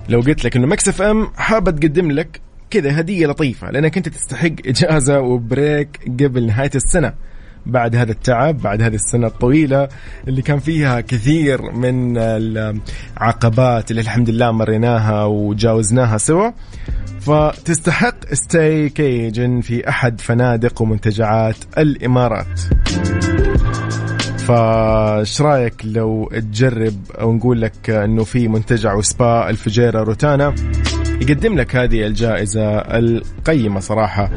لو قلت لك انه ميكس أف أم حابه تقدم لك كذا هديه لطيفه، لانك انت تستحق اجازه وبريك قبل نهايه السنه، بعد هذا التعب، بعد هذه السنه الطويله اللي كان فيها كثير من العقبات اللي الحمد لله مريناها وجاوزناها سوا. فتستحق ستيكيجن في أحد فنادق ومنتجعات الإمارات. فايش رايك لو تجرب او نقول لك انه في منتجع وسبا الفجيرة روتانا يقدم لك هذه الجائزة القيمة صراحة.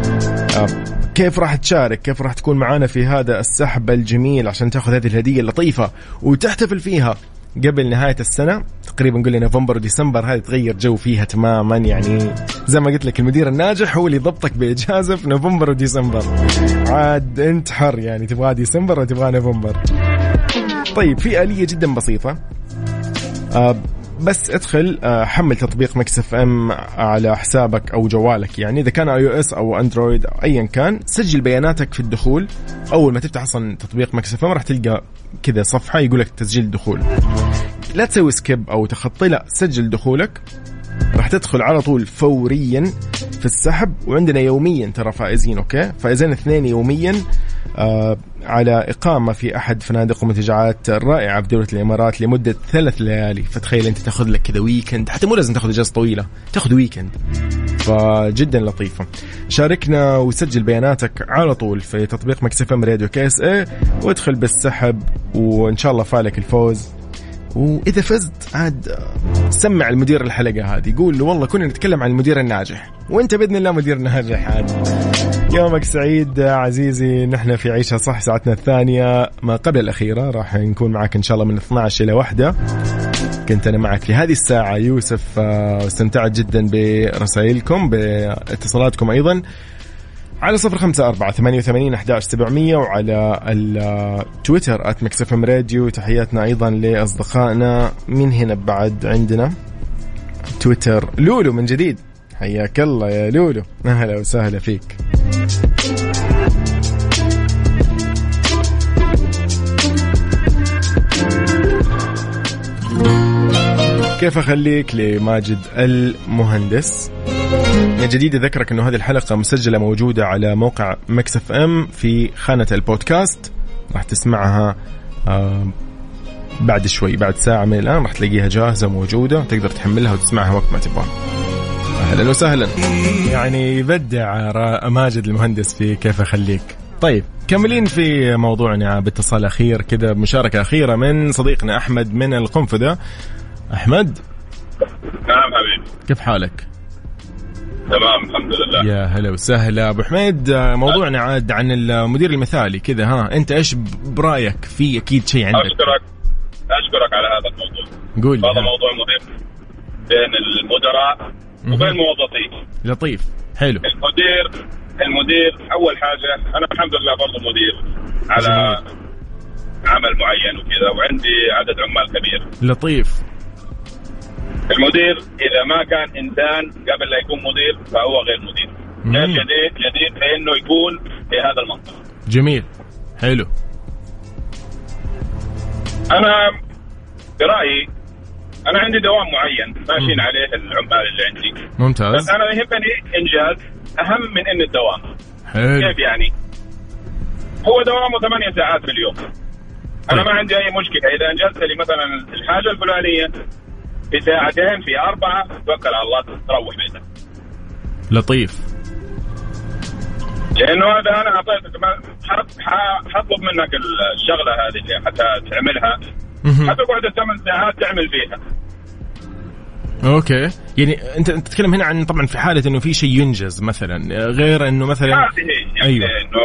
كيف راح تشارك؟ كيف راح تكون معانا في هذا السحب الجميل عشان تاخذ هذه الهدية اللطيفة وتحتفل فيها قبل نهاية السنة تقريبا؟ نقول نوفمبر وديسمبر هذه تغير جو فيها تماما، يعني زي ما قلت لك المدير الناجح هو اللي ضبطك بإجازة في نوفمبر وديسمبر، عاد انت حر يعني تبغى ديسمبر وتبغى نوفمبر. طيب في آلية جدا بسيطة، بس ادخل حمل تطبيق ميكس أف أم على حسابك أو جوالك، يعني إذا كان iOS أو أندرويد أيا كان سجل بياناتك في الدخول. أول ما تفتح أصلا تطبيق ميكس أف أم راح تلقى كذا صفحة يقولك تسجيل دخول، لا تسوي سكيب أو تخطي، لا سجل دخولك راح تدخل على طول فوريا في السحب. وعندنا يوميا ترى فائزين، أوكي فائزين 2 يوميا على إقامة في أحد فنادق ومنتجعات رائعة بدولة الإمارات لمدة 3 ليالي. فتخيل أنت تأخذ لك كذا ويكند، حتى مو لازم تأخذ إجازة طويلة، تأخذ ويكند، فجدا لطيفة. شاركنا وسجل بياناتك على طول في تطبيق ميكس أف أم راديو كيس اي وادخل بالسحب وإن شاء الله فالك الفوز. وإذا فزت عاد سمع المدير الحلقة هذه، يقول له والله كنا نتكلم عن المدير الناجح وانت بإذن الله مدير ناجح. عاد يومك سعيد عزيزي، نحن في عيشها صح ساعتنا الثانية ما قبل الأخيرة، راح نكون معك إن شاء الله من 12 إلى 1. كنت أنا معك في هذه الساعة يوسف، استمتعت جدا برسائلكم باتصالاتكم أيضا على 0548811700 وعلى التويتر @mixfmradio. تحياتنا أيضا لأصدقائنا من هنا بعد، عندنا تويتر لولو من جديد، حياك الله يا لولو، أهلا وسهلا فيك. كيف أخليك لماجد المهندس من جديد؟ أذكرك أنه هذه الحلقة مسجلة موجودة على موقع ميكس أف أم في خانة البودكاست، راح تسمعها بعد شوي، بعد ساعة من الآن راح تلاقيها جاهزة موجودة، تقدر تحملها وتسمعها وقت ما تبغى. أهلا وسهلا، يعني يبدع ماجد المهندس في كيف أخليك. طيب كملين في موضوعنا باتصال أخير كذا، مشاركة أخيرة من صديقنا أحمد من القنفذة. أحمد نعم حبيبي، كيف حالك؟ تمام الحمد لله. يا هلا وسهلا أبو حميد، موضوعنا عاد عن المدير المثالي كذا، ها أنت إيش برأيك فيه؟ أكيد شيء عندك. أشكرك على هذا الموضوع، قول هذا موضوع مهم بين المدراء وبين الموظفين. لطيف حلو. المدير أول حاجة، أنا الحمد لله برضو مدير على عمل معين وكذا، وعندي عدد عمال كبير. لطيف. المدير إذا ما كان إنسان قبل لا يكون مدير فهو غير مدير، جديد لأنه يكون في هذا المنصب. جميل حلو. أنا برأيي أنا عندي دوام معين ماشيين عليه العمال اللي عندي. ممتاز. بس أنا يهمني إنجاز أهم من إن الدوام. حلو. كيف يعني؟ هو دوامه 8 ساعات في اليوم. أنا ما عندي أي مشكلة إذا أنجزت لي مثلا الحاجة الفلانية في ساعتين في 4، توكل على الله تروح بيتك. لطيف. لأنه هذا أنا أعطيتك، حطلب منك الشغلة هذه حتى تعملها، حتى بعد 8 ساعات تعمل فيها. أوكي، يعني أنت تتكلم هنا عن طبعا في حالة إنه في شيء ينجز مثلا، غير إنه مثلا يعني أيوة إنه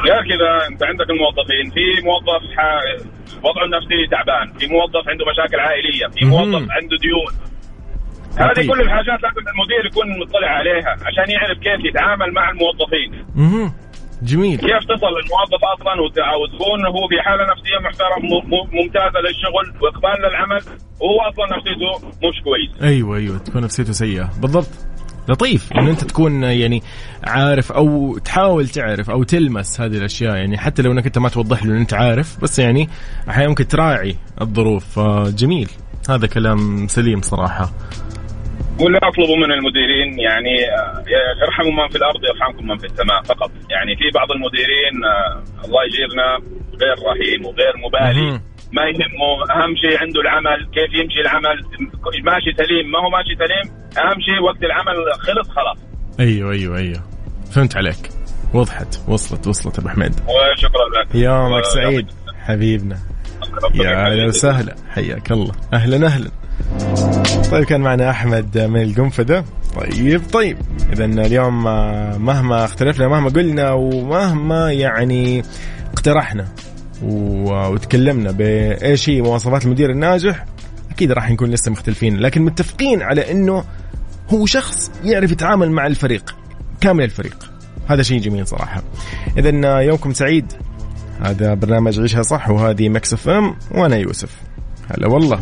غير كذا. أنت عندك الموظفين، في موظف وضعه النفسي تعبان، في موظف عنده مشاكل عائلية، في موظف عنده ديون. هذه كل الحاجات لازم المدير يكون مطلع عليها عشان يعرف كيف يتعامل مع الموظفين. جميل. كيف تصل الموظف أصلا وتكون هو في حالة نفسية محترمة ممتازة للشغل وإقبال للعمل، وهو أصلا نفسيته مش كويس. أيوة تكون نفسيته سيئة بالضبط. لطيف إن أنت تكون يعني عارف أو تحاول تعرف أو تلمس هذه الأشياء، يعني حتى لو أنك أنت ما توضح له إن أنت عارف، بس يعني أحيانا ممكن تراعي الظروف. جميل، هذا كلام سليم صراحة. ولا أطلبوا من المديرين يعني ارحموا من في الأرض يرحمكم من في السماء فقط. يعني في بعض المديرين الله يجيرنا غير رحيم وغير مبالي، ما يهمه، أهم شيء عنده العمل، كيف يمشي العمل، ماشي سليم ما هو ماشي سليم، أهم شيء وقت العمل خلص خلاص. أيوه فهمت عليك. وضحت وصلت أبو حميد. شكرا لك. يومك سعيد حبيبنا. يا وسهلا حياك الله. أهلا أهلا. طيب كان معنا أحمد من القنفذة. طيب إذا اليوم مهما اختلفنا مهما قلنا ومهما يعني اقترحنا وتكلمنا بأي شيء مواصفات المدير الناجح أكيد راح نكون لسه مختلفين, لكن متفقين على أنه هو شخص يعرف يتعامل مع الفريق كامل الفريق. هذا شيء جميل صراحة. إذن يومكم سعيد. هذا برنامج عيشها صح وهذه ميكس أف أم وأنا يوسف. هلا والله.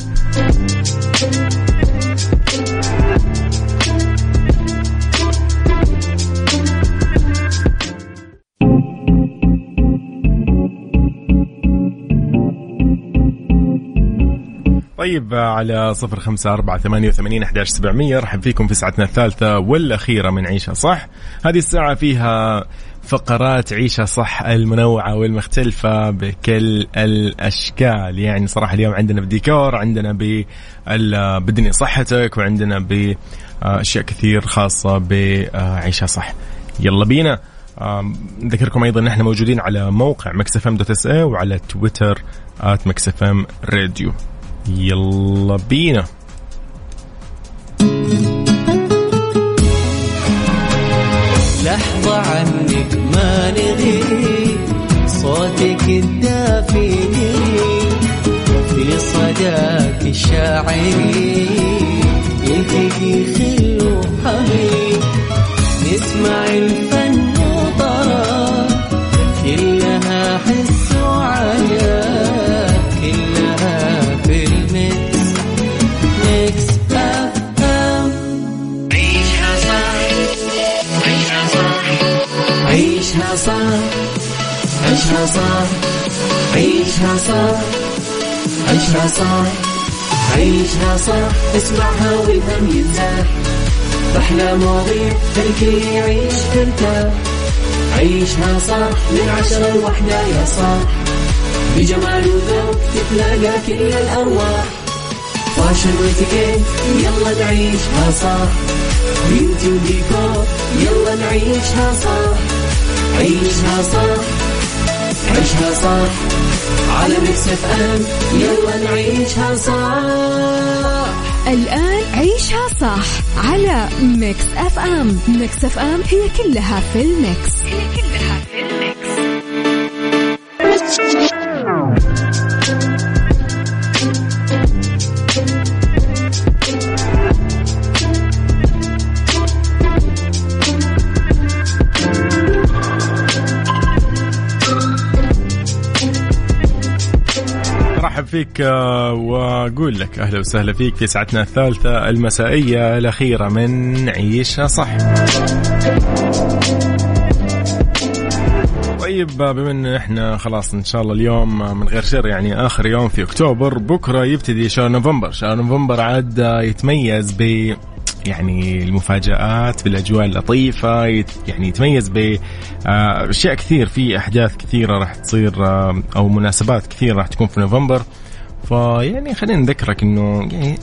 طيب على 0548811700 رحب فيكم في ساعتنا الثالثة والأخيرة من عيشها صح. هذه الساعة فيها فقرات عيشها صح المنوعة والمختلفة بكل الأشكال. يعني صراحة اليوم عندنا بديكور, عندنا بدني صحتك, وعندنا بأشياء كثير خاصة بعيشها صح. يلا بينا. نذكركم أيضا نحن موجودين على موقع maxfm.sa وعلى تويتر @maxfmradio. يلا بينا. لحظة عنك ما نغيب, صوتك الدافي في صداك الشاعري, يلتقي خلو حبيب نسمع الفن وطرا كلها حس وعيا كلها في الميكس. ميكس أف أم. عيشها صح عيشها صح عيشها صح عيشها صح عيشها صح عيشها صح عيشها صح. اسمعها والهم ينزاح, أحلى مواضيع الكل يعيش ترتاح. عيشها صح من 10 ل1 يا صاح, بجمال وذوق تتلاقى كل الأرواح. فاشل واتيكيت يلا نعيشها صح, بيوتي وديكور يلا نعيشها صح. عيشها صح عيشها صح على ميكس أف أم, يلا نعيشها صح. الآن عيشها صح على ميكس أف أم. ميكس أف أم هي كلها في الميكس. فيك واقول لك اهلا وسهلا فيك في ساعتنا الثالثه المسائيه الاخيره من عيشها صح. طيب بما ان احنا خلاص ان شاء الله اليوم من غير شر يعني اخر يوم في اكتوبر, بكره يبتدي شهر نوفمبر. شهر نوفمبر عاد يتميز ب يعني المفاجآت بالاجواء اللطيفه, يعني يتميز باشياء كثير, في احداث كثيره راح تصير او مناسبات كثيره راح تكون في نوفمبر. فيعني خلينا نذكرك انه يعني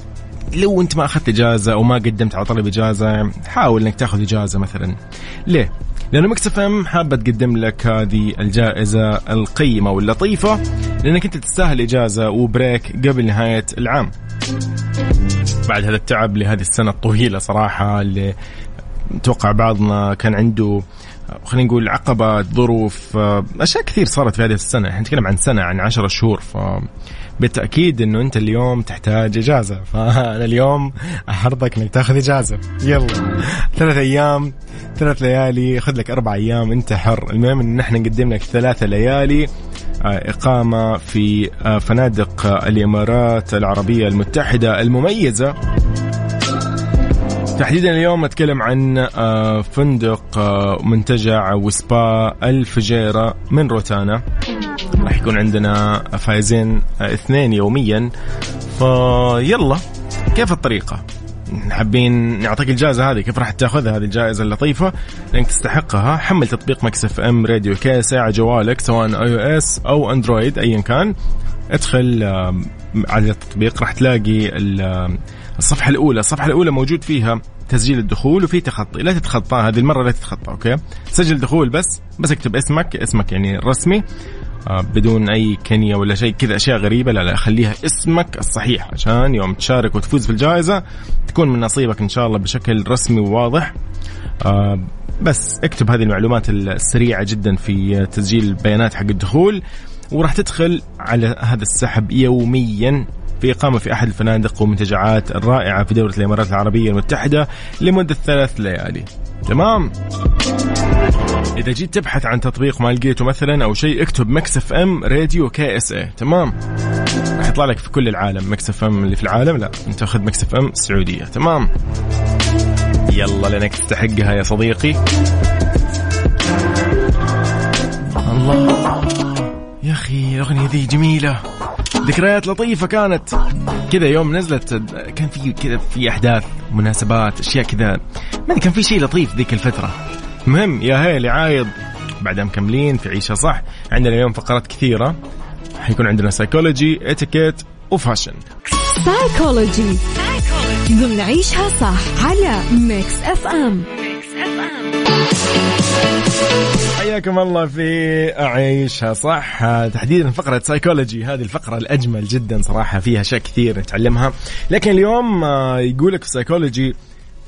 لو انت ما اخذت اجازه او ما قدمت على طلب اجازه حاول انك تاخذ اجازه مثلا. ليه؟ لانه ميكس أف أم حابه تقدم لك هذه الجائزه القيمه واللطيفه, لانك انت تستاهل اجازه وبريك قبل نهايه العام بعد هذا التعب لهذه السنة الطويلة صراحة, اللي توقع بعضنا كان عنده خلينا نقول عقبات, ظروف, أشياء كثير صارت في هذه السنة. احنا نتكلم عن سنة, عن 10 شهور, فبالتأكيد أنه أنت اليوم تحتاج إجازة. فأنا اليوم أحرضك أنك تأخذ إجازة. يلا 3 أيام 3 ليالي, خذ لك 4 أيام, أنت حر. المهم أن احنا نقدم لك 3 ليالي إقامة في فنادق الإمارات العربية المتحدة المميزة. تحديدا اليوم أتكلم عن فندق منتجع وسبا الفجيرة من روتانا. راح يكون عندنا فايزين 2 يوميا. فيلا كيف الطريقة؟ حابين نعطيك الجائزة هذه, كيف راح تاخذها هذه الجائزة اللطيفة؟ لأنك تستحقها. حمل تطبيق ميكس أف أم راديو كاسع على جوالك سواء iOS أو أندرويد أيا كان. ادخل على التطبيق راح تلاقي الصفحة الأولى. الصفحة الأولى موجود فيها تسجيل الدخول وفي تخطي، لا تتخطى هذه المرة، لا تتخطى. أوكي، سجل دخول بس اكتب اسمك يعني الرسمي بدون أي كنية ولا شيء كذا أشياء غريبة، لا خليها اسمك الصحيح عشان يوم تشارك وتفوز بالجائزة تكون من نصيبك إن شاء الله بشكل رسمي وواضح. بس اكتب هذه المعلومات السريعة جدا في تسجيل البيانات حق الدخول، وراح تدخل على هذا السحب يوميا في إقامة في أحد الفنادق ومنتجعات الرائعة في دولة الإمارات العربية المتحدة لمدة 3 ليالي. تمام؟ إذا جيت تبحث عن تطبيق ما لقيته مثلا أو شيء، اكتب ميكس أف أم راديو KSA. تمام؟ راح يطلع لك في كل العالم ميكس أف أم اللي في العالم، لا أنت أخذ ميكس أف أم السعودية. تمام؟ يلا لأنك تستحقها يا صديقي. الله يا أخي الأغنية ذي جميلة، ذكريات لطيفة كانت كذا يوم نزلت، كان في كذا في أحداث مناسبات أشياء كذا، ما كان في شيء لطيف ذيك الفترة. مهم يا هيلي عايض، بعدها مكملين في عيشة صح. عندنا اليوم فقرات كثيرة، حيكون عندنا سايكولوجي، اتيكيت، وفاشن. سايكولوجي ضمن عيشها صح على ميكس أف أم. حياكم الله في أعيشها صح، تحديدا فقرة سايكولوجي، هذه الفقرة الأجمل جدا صراحة، فيها شيء كثير نتعلمها. لكن اليوم يقولك في سايكولوجي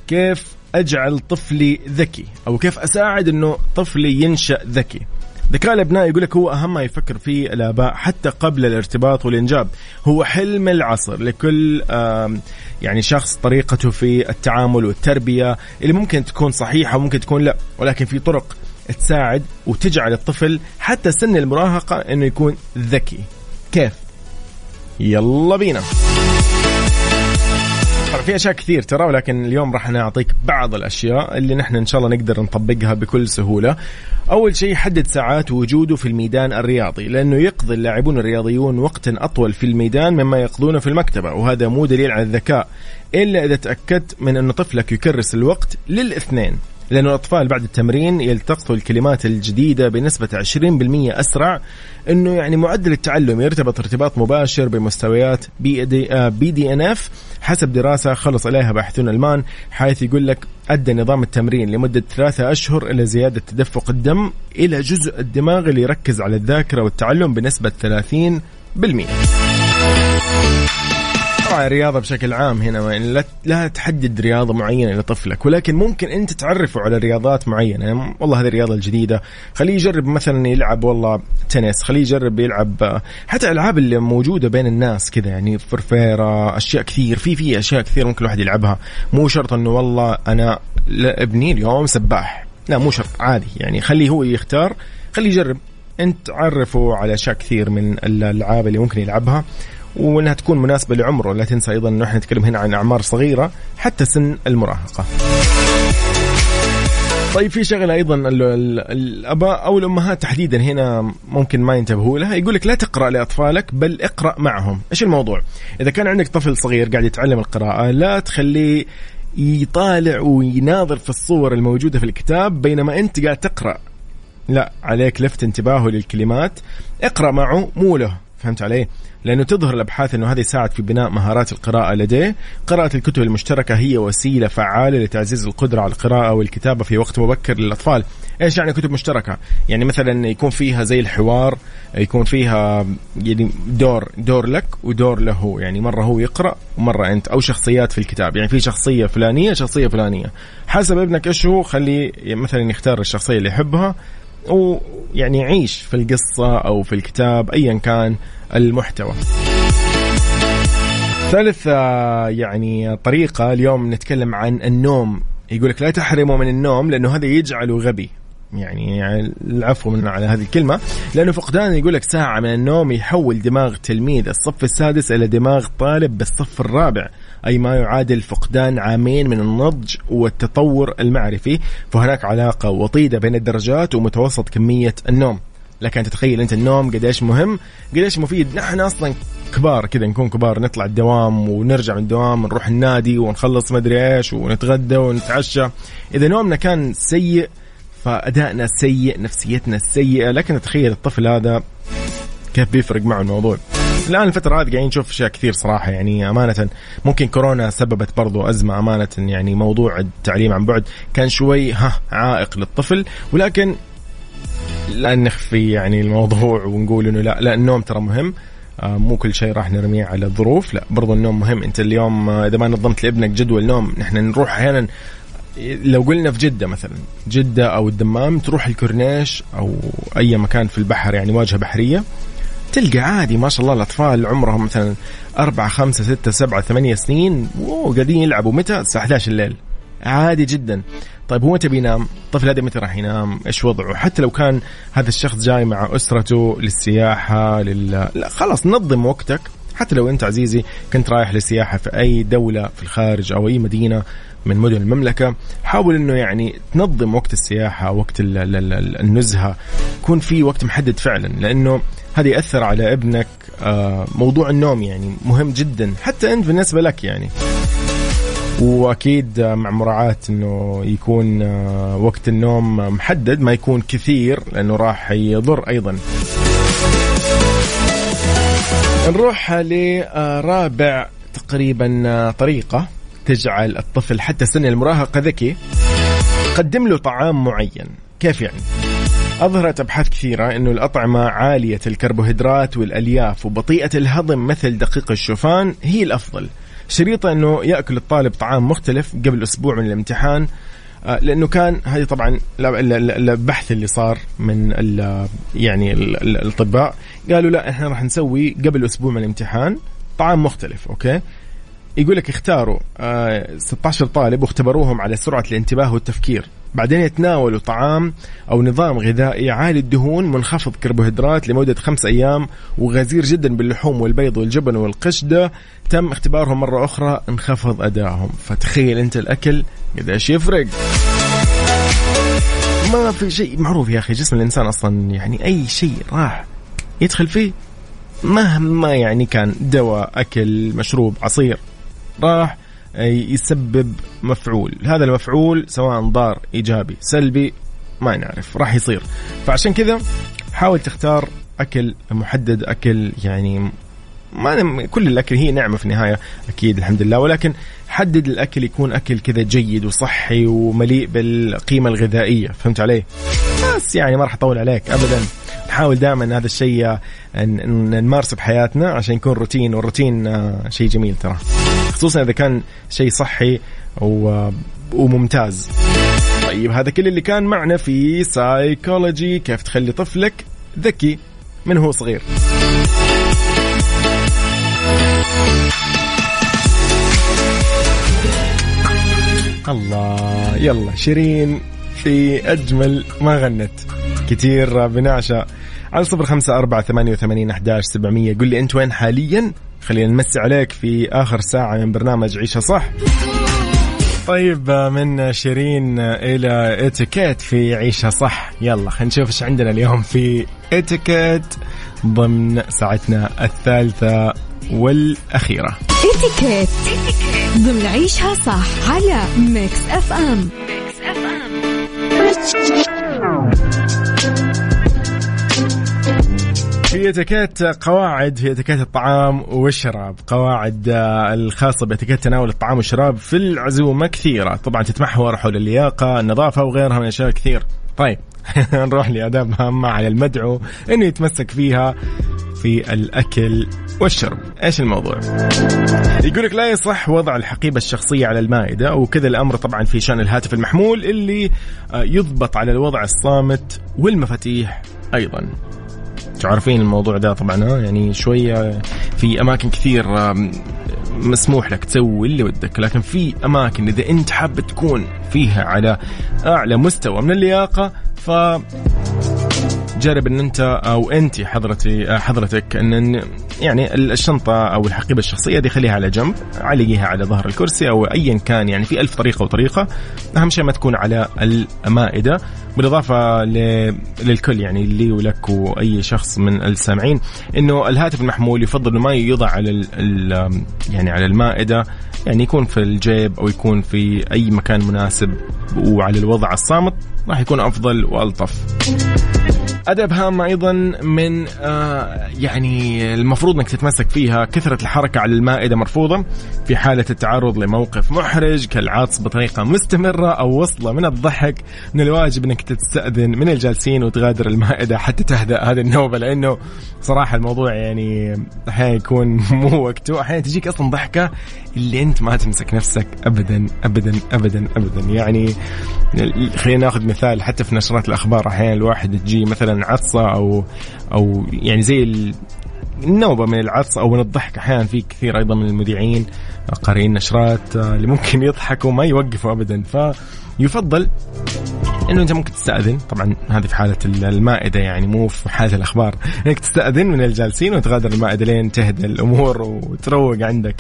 كيف أجعل طفلي ذكي، أو كيف أساعد أنه طفلي ينشأ ذكي. ذكاء الأبناء يقولك هو أهم ما يفكر فيه الآباء حتى قبل الارتباط والإنجاب، هو حلم العصر. لكل يعني شخص طريقته في التعامل والتربية اللي ممكن تكون صحيحة وممكن تكون لا، ولكن في طرق تساعد وتجعل الطفل حتى سن المراهقة أنه يكون ذكي. كيف؟ يلا بينا. في أشياء كثير ترى، ولكن اليوم راح نعطيك بعض الأشياء اللي نحن إن شاء الله نقدر نطبقها بكل سهولة. أول شيء، حدد ساعات وجوده في الميدان الرياضي، لأنه يقضي اللاعبون الرياضيون وقتا أطول في الميدان مما يقضونه في المكتبة، وهذا مو دليل على الذكاء إلا إذا تأكدت من أن طفلك يكرس الوقت للاثنين، لأن الأطفال بعد التمرين يلتقطوا الكلمات الجديدة بنسبة 20% أسرع. أنه يعني معدل التعلم يرتبط ارتباط مباشر بمستويات BDNF حسب دراسة خلص عليها باحثون ألمان، حيث يقول لك أدى نظام التمرين لمدة 3 أشهر إلى زيادة تدفق الدم إلى جزء الدماغ اللي يركز على الذاكرة والتعلم بنسبة 30%. طبعا الرياضة بشكل عام هنا يعني لا تحدد رياضة معينة لطفلك، ولكن ممكن أنت تعرفه على رياضات معينة. يعني والله هذه الرياضة الجديدة خليه يجرب مثلا يلعب والله تنس، خليه يجرب يلعب حتى ألعاب اللي موجودة بين الناس كذا، يعني فرفيرة، أشياء كثير في أشياء كثير ممكن الواحد يلعبها. مو شرط أنه والله أنا ابني اليوم سباح، لا مو شرط، عادي يعني خليه هو يختار، خليه يجرب. أنت تعرفه على أشياء كثير من الألعاب اللي ممكن يلعبها وأنها تكون مناسبة لعمره. لا تنسى أيضا أنه إحنا نتكلم هنا عن أعمار صغيرة حتى سن المراهقة. طيب في شغلة أيضا الأباء أو الأمهات تحديدا هنا ممكن ما ينتبهوا لها، يقولك لا تقرأ لأطفالك بل اقرأ معهم. إيش الموضوع؟ إذا كان عندك طفل صغير قاعد يتعلم القراءة لا تخليه يطالع ويناظر في الصور الموجودة في الكتاب بينما أنت قاعد تقرأ، لا عليك لفت انتباهه للكلمات، اقرأ معه مو له. فهمت عليه؟ لأنه تظهر الأبحاث أنه هذا يساعد في بناء مهارات القراءة لديه. قراءة الكتب المشتركة هي وسيلة فعالة لتعزيز القدرة على القراءة والكتابة في وقت مبكر للأطفال. إيش يعني كتب مشتركة؟ يعني مثلا يكون فيها زي الحوار، يكون فيها يعني دور لك ودور له، يعني مرة هو يقرأ ومرة أنت، أو شخصيات في الكتاب، يعني في شخصية فلانية شخصية فلانية. حسب ابنك إيش هو خليه مثلا يختار الشخصية اللي يحبها، ويعني يعيش في القصة أو في الكتاب أيا كان المحتوى. ثالث يعني طريقة اليوم نتكلم عن النوم، يقولك لا تحرمه من النوم لأنه هذا يجعله غبي، يعني العفو من على هذه الكلمة، لأنه فقدان يقولك ساعة من النوم يحول دماغ تلميذ الصف السادس إلى دماغ طالب بالصف الرابع، أي ما يعادل فقدان 2 عام من النضج والتطور المعرفي. فهناك علاقة وطيدة بين الدرجات ومتوسط كمية النوم. لكن تتخيل أنت النوم قديش مهم، قديش مفيد. نحن أصلا كبار كذا، نكون كبار نطلع الدوام ونرجع من الدوام، نروح النادي ونخلص مدري إيش ونتغدى ونتعشى. إذا نومنا كان سيء فأدائنا سيء، نفسيتنا سيئة. لكن تتخيل الطفل هذا كيف بيفرق معه الموضوع. الآن الفترة هذه قاعدين نشوف أشياء كثير صراحة يعني أمانة. ممكن كورونا سببت برضو أزمة أمانة، يعني موضوع التعليم عن بعد كان شوي عائق للطفل، ولكن لا نخفي يعني الموضوع ونقول إنه لا النوم ترى مهم، مو كل شيء راح نرميه على الظروف، لا برضو النوم مهم. أنت اليوم إذا ما نظمت لابنك جدول نوم، نحن نروح أحيانا لو قلنا في جدة مثلا، جدة أو الدمام، تروح الكورنيش أو أي مكان في البحر يعني واجهة بحرية، تلقى عادي ما شاء الله الأطفال عمرهم مثلا 4 5 6 7 8 سنين وقاعدين يلعبوا متى؟ الساعة 11 الليل عادي جدا. طيب هو متى بينام الطفل هذا؟ متى راح ينام؟ ايش وضعه؟ حتى لو كان هذا الشخص جاي مع أسرته للسياحة لا خلاص نظم وقتك. حتى لو أنت عزيزي كنت رايح للسياحة في أي دولة في الخارج أو أي مدينة من مدن المملكة، حاول أنه يعني تنظم وقت السياحة، وقت النزهة، يكون في وقت محدد فعلا، لأنه هذا يأثر على ابنك. موضوع النوم يعني مهم جدا حتى أنت بالنسبة لك يعني، وأكيد مع مراعاة أنه يكون وقت النوم محدد، ما يكون كثير لأنه راح يضر أيضا. نروح لرابع تقريبا طريقة تجعل الطفل حتى سن المراهقة ذكي، قدم له طعام معين. كيف يعني؟ أظهرت أبحاث كثيرة أنه الأطعمة عالية الكربوهيدرات والألياف وبطيئة الهضم مثل دقيق الشوفان هي الأفضل، شريطة أنه يأكل الطالب طعام مختلف قبل أسبوع من الامتحان، لأنه كان هذه طبعا البحث اللي صار من يعني الأطباء، قالوا لا احنا راح نسوي قبل أسبوع من الامتحان طعام مختلف. أوكي، يقولك اختاروا 16 طالب واختبروهم على سرعة الانتباه والتفكير، بعدين يتناولوا طعام أو نظام غذائي عالي الدهون منخفض كربوهيدرات لمدة 5 أيام، وغزير جدا باللحوم والبيض والجبن والقشدة. تم اختبارهم مرة أخرى، انخفض أدائهم. فتخيل أنت الأكل قديش يفرق. ما في شيء معروف يا أخي، جسم الإنسان أصلا يعني أي شيء راح يدخل فيه مهما يعني كان دواء، أكل، مشروب، عصير، راح يسبب مفعول. هذا المفعول سواء ضار، إيجابي، سلبي، ما نعرف، راح يصير. فعشان كذا حاول تختار أكل محدد، أكل يعني ما كل الأكل هي نعمة في النهاية أكيد الحمد لله، ولكن حدد الأكل يكون أكل كذا جيد وصحي ومليء بالقيمة الغذائية، فهمت عليه؟ بس يعني ما راح أطول عليك أبدا. نحاول دائما هذا الشيء نمارسه بحياتنا عشان يكون روتين، والروتين شيء جميل ترى، خصوصا إذا كان شيء صحي وممتاز. طيب هذا كل اللي كان معنا في سايكولوجي، كيف تخلي طفلك ذكي من هو صغير. الله، يلا شيرين في أجمل ما غنت كتير بنعشة على 0548811700. قل لي أنت وين حاليا، خلينا نمسي عليك في آخر ساعة من برنامج عيشة صح. طيب من شيرين إلى إتيكيت في عيشة صح، يلا خلينا نشوف إيش عندنا اليوم في إتيكيت ضمن ساعتنا الثالثة والأخيرة. إتيكيت ضمن عيشها صح على ميكس أف أم. في إتيكيت قواعد في إتيكيت الطعام والشراب، قواعد الخاصة بإتيكيت تناول الطعام والشراب في العزومة كثيرة، طبعا تتمحور حول اللياقة، النظافة وغيرها من أشياء كثير. طيب نروح لآداب هامة على المدعو إنه يتمسك فيها في الأكل والشرب. إيش الموضوع؟ يقولك لا يصح وضع الحقيبة الشخصية على المائدة، وكذا الأمر طبعا في شأن الهاتف المحمول اللي يضبط على الوضع الصامت والمفاتيح أيضا. تعرفين الموضوع ده طبعا يعني شوية في أماكن كثير مسموح لك تسوي اللي ودك، لكن في أماكن إذا أنت حاب تكون فيها على أعلى مستوى من اللياقة، ف جرب ان انت او انت حضرتك ان يعني الشنطه او الحقيبه الشخصيه دي خليها على جنب، علقيها على ظهر الكرسي او ايا كان، يعني في 1000 طريقه، اهم شيء ما تكون على المائده. بالاضافه للكل يعني لي ولك واي شخص من السامعين، انه الهاتف المحمول يفضل انه ما يوضع على يعني على المائده، يعني يكون في الجيب او يكون في اي مكان مناسب وعلى الوضع الصامت، راح يكون افضل والطف. أدب هامة أيضا من يعني المفروض أنك تتمسك فيها. كثرة الحركة على المائدة مرفوضة في حالة التعرض لموقف محرج كالعطس بطريقة مستمرة أو وصلة من الضحك. من الواجب أنك تستأذن من الجالسين وتغادر المائدة حتى تهدأ هذه النوبة، لأنه صراحة الموضوع يعني أحيانا يكون مو وقته، أحيانا تجيك أصلا ضحكة اللي أنت ما تمسك نفسك أبدا أبدا أبدا أبدا. يعني خلينا ناخذ مثال حتى في نشرات الأخبار، أحيانا الواحد تجي مثلا عطسة أو يعني زي النوبة من العطس أو من الضحك. أحيانا في كثير أيضا من المذيعين قارئين نشرات اللي ممكن يضحكوا وما يوقفوا أبدا، فيفضل إنه أنت ممكن تستأذن. طبعا هذه في حالة المائدة، يعني مو في حالة الأخبار، إنك تستأذن من الجالسين وتغادر المائدة لين تهدأ الأمور وتروق عندك.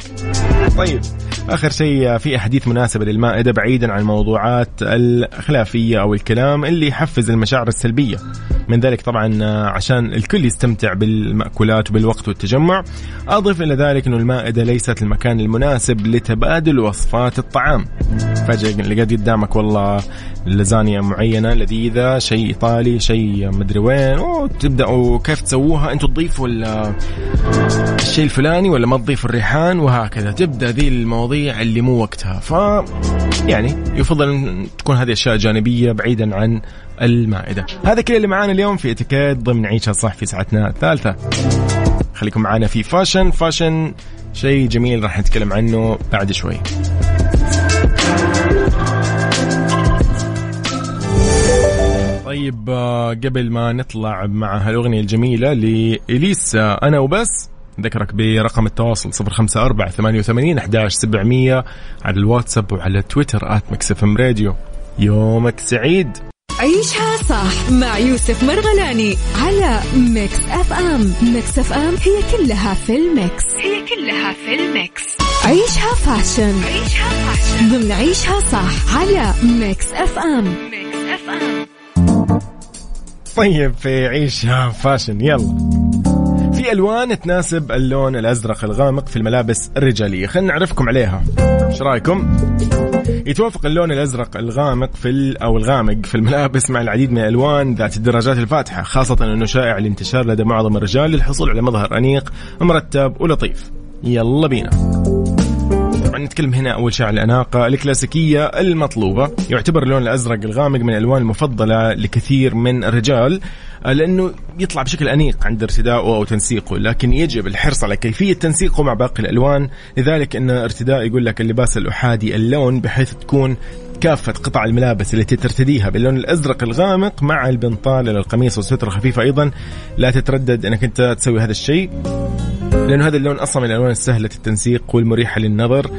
طيب آخر شيء في أحاديث مناسبة للمائدة بعيدا عن الموضوعات الخلافية أو الكلام اللي يحفز المشاعر السلبية. من ذلك طبعا عشان الكل يستمتع بالمأكولات وبالوقت والتجمع. أضف إلى ذلك إنه المائدة ليست المكان المناسب لتبادل وصفات الطعام. فجأة لقيت قدامك والله اللازانيا معينة لذيذة، شيء إيطالي، شيء مدري وين، وتبدأوا كيف تسووها، أنتوا تضيفوا الشيء الفلاني ولا ما تضيفوا الريحان، وهكذا تبدأ ذي المواضيع اللي مو وقتها. يعني يفضل أن تكون هذه أشياء جانبية بعيدا عن المائدة. هذا كل اللي معانا اليوم في اتيكيت ضمن عيشها صح في ساعتنا الثالثة. خليكم معانا في فاشن شيء جميل راح نتكلم عنه بعد شوي. طيب قبل ما نطلع مع هالأغنية الجميلة لإليسا أنا وبس، ذكرك برقم التواصل 0548811700 على الواتساب وعلى تويتر @mixfmradio. يومك سعيد. عيشها صح مع يوسف مرغلاني على ميكس أف أم. ميكس أف أم هي كلها في الميكس. عيشها فاشن ضمن عيشها صح على ميكس أف أم. طيب في عيشها فاشن، يلا في ألوان تناسب اللون الأزرق الغامق في الملابس الرجالية، خلينا نعرفكم عليها، ايش رأيكم؟ يتوافق اللون الأزرق الغامق الغامق في الملابس مع العديد من الألوان ذات الدرجات الفاتحة، خاصة أنه شائع الانتشار لدى معظم الرجال للحصول على مظهر أنيق مرتب ولطيف. يلا بينا. نتكلم هنا أول شيء على الأناقة الكلاسيكية المطلوبة. يعتبر اللون الأزرق الغامق من الألوان المفضلة لكثير من الرجال لأنه يطلع بشكل أنيق عند ارتدائه أو تنسيقه، لكن يجب الحرص على كيفية تنسيقه مع باقي الألوان. لذلك أن ارتداء يقول لك اللباس الأحادي اللون، بحيث تكون كافة قطع الملابس التي ترتديها باللون الأزرق الغامق مع البنطال للقميص والسترة خفيفة. أيضا لا تتردد أنك أنت تسوي هذا الشيء، لأنه هذا اللون أصلا من الألوان السهلة التنسيق والمريحة للنظر.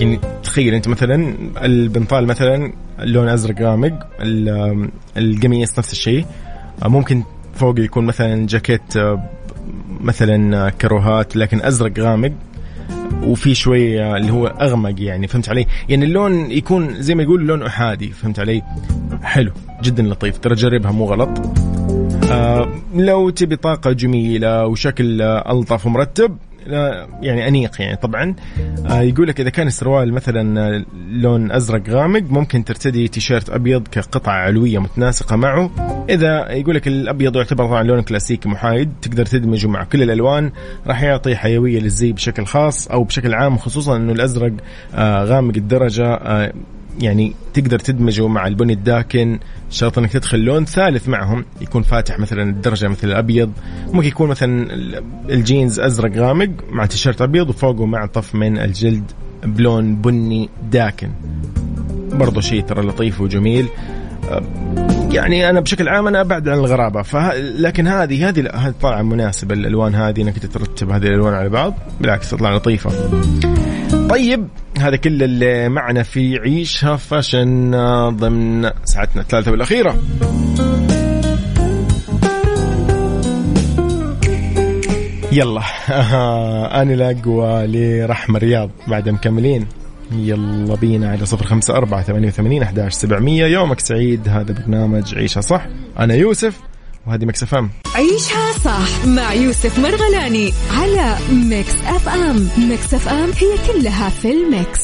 يعني تخيل أنت مثلا البنطال مثلا اللون أزرق غامق، القميص نفس الشيء، ممكن فوق يكون مثلا جاكيت مثلا كروهات لكن أزرق غامق وفي شوي اللي هو أغمق، يعني فهمت علي؟ يعني اللون يكون زي ما يقول لون أحادي، فهمت علي؟ حلو جدا لطيف، ترى جربها مو غلط. لو تبي طاقة جميلة وشكل ألطف ومرتب يعني أنيق، يعني طبعا يقولك إذا كان السروال مثلا لون أزرق غامق ممكن ترتدي تيشيرت أبيض كقطعة علوية متناسقة معه. إذا يقولك الأبيض يعتبر طبعا لون كلاسيكي محايد تقدر تدمجه مع كل الألوان، راح يعطي حيوية للزي بشكل خاص أو بشكل عام، خصوصا أنه الأزرق غامق الدرجة يعني تقدر تدمجه مع البني الداكن، شرط انك تدخل لون ثالث معهم يكون فاتح مثلا الدرجة مثل الأبيض. ممكن يكون مثلا الجينز أزرق غامق مع تيشيرت أبيض وفوقه مع طف من الجلد بلون بني داكن، برضو شيء ترى لطيف وجميل. يعني أنا بشكل عام أنا أبعد عن الغرابة، لكن هذه طالعة مناسبة الألوان هذه، أنك تترتب هذه الألوان على بعض بالعكس تطلع لطيفة. طيب هذا كل اللي معنا في عيشها فاشن ضمن ساعتنا الثالثة والأخيرة. يلا أنا لقوا لرحمة رياض بعد مكملين. يلا بينا على 0548811700. يومك سعيد، هذا برنامج عيشها صح، أنا يوسف وهذه ميكس أف أم. عيشها صح مع يوسف مرغلاني على ميكس أف أم. ميكس أف أم هي كلها في الميكس.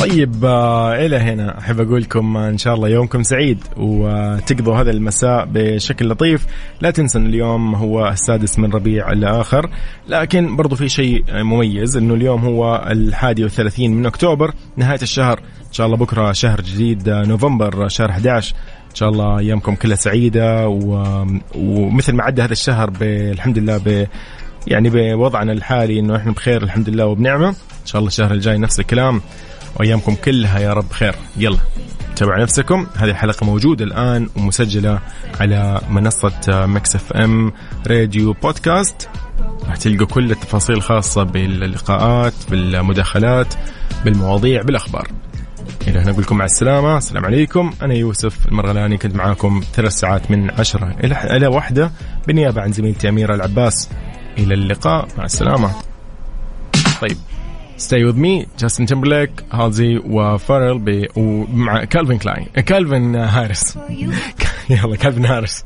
طيب إلى هنا أحب أقولكم إن شاء الله يومكم سعيد وتقضوا هذا المساء بشكل لطيف. لا تنسوا اليوم هو السادس من ربيع الآخر، لكن برضو في شيء مميز أنه اليوم هو 31 من أكتوبر نهاية الشهر. إن شاء الله بكرة شهر جديد نوفمبر شهر 11. إن شاء الله أيامكم كلها سعيدة ومثل ما عدى هذا الشهر الحمد لله يعني بوضعنا الحالي أنه إحنا بخير الحمد لله وبنعمة. إن شاء الله الشهر الجاي نفس الكلام وأيامكم كلها يا رب خير. يلا تابعوا نفسكم. هذه الحلقة موجودة الآن ومسجلة على منصة ميكس أف أم راديو بودكاست. راح تلقوا كل التفاصيل الخاصة باللقاءات بالمداخلات بالمواضيع بالأخبار. إلى هنا أقول لكم مع السلامة. السلام عليكم. أنا يوسف المرغلاني كنت معاكم 3 ساعات من 10 إلى 1 بالنيابة عن زميلتي أميرة العباس. إلى اللقاء مع السلامة. طيب Stay With Me جاستن تيمبرليك هالزي وفارل ومع كالفن هارس. يلا كالفن هارس.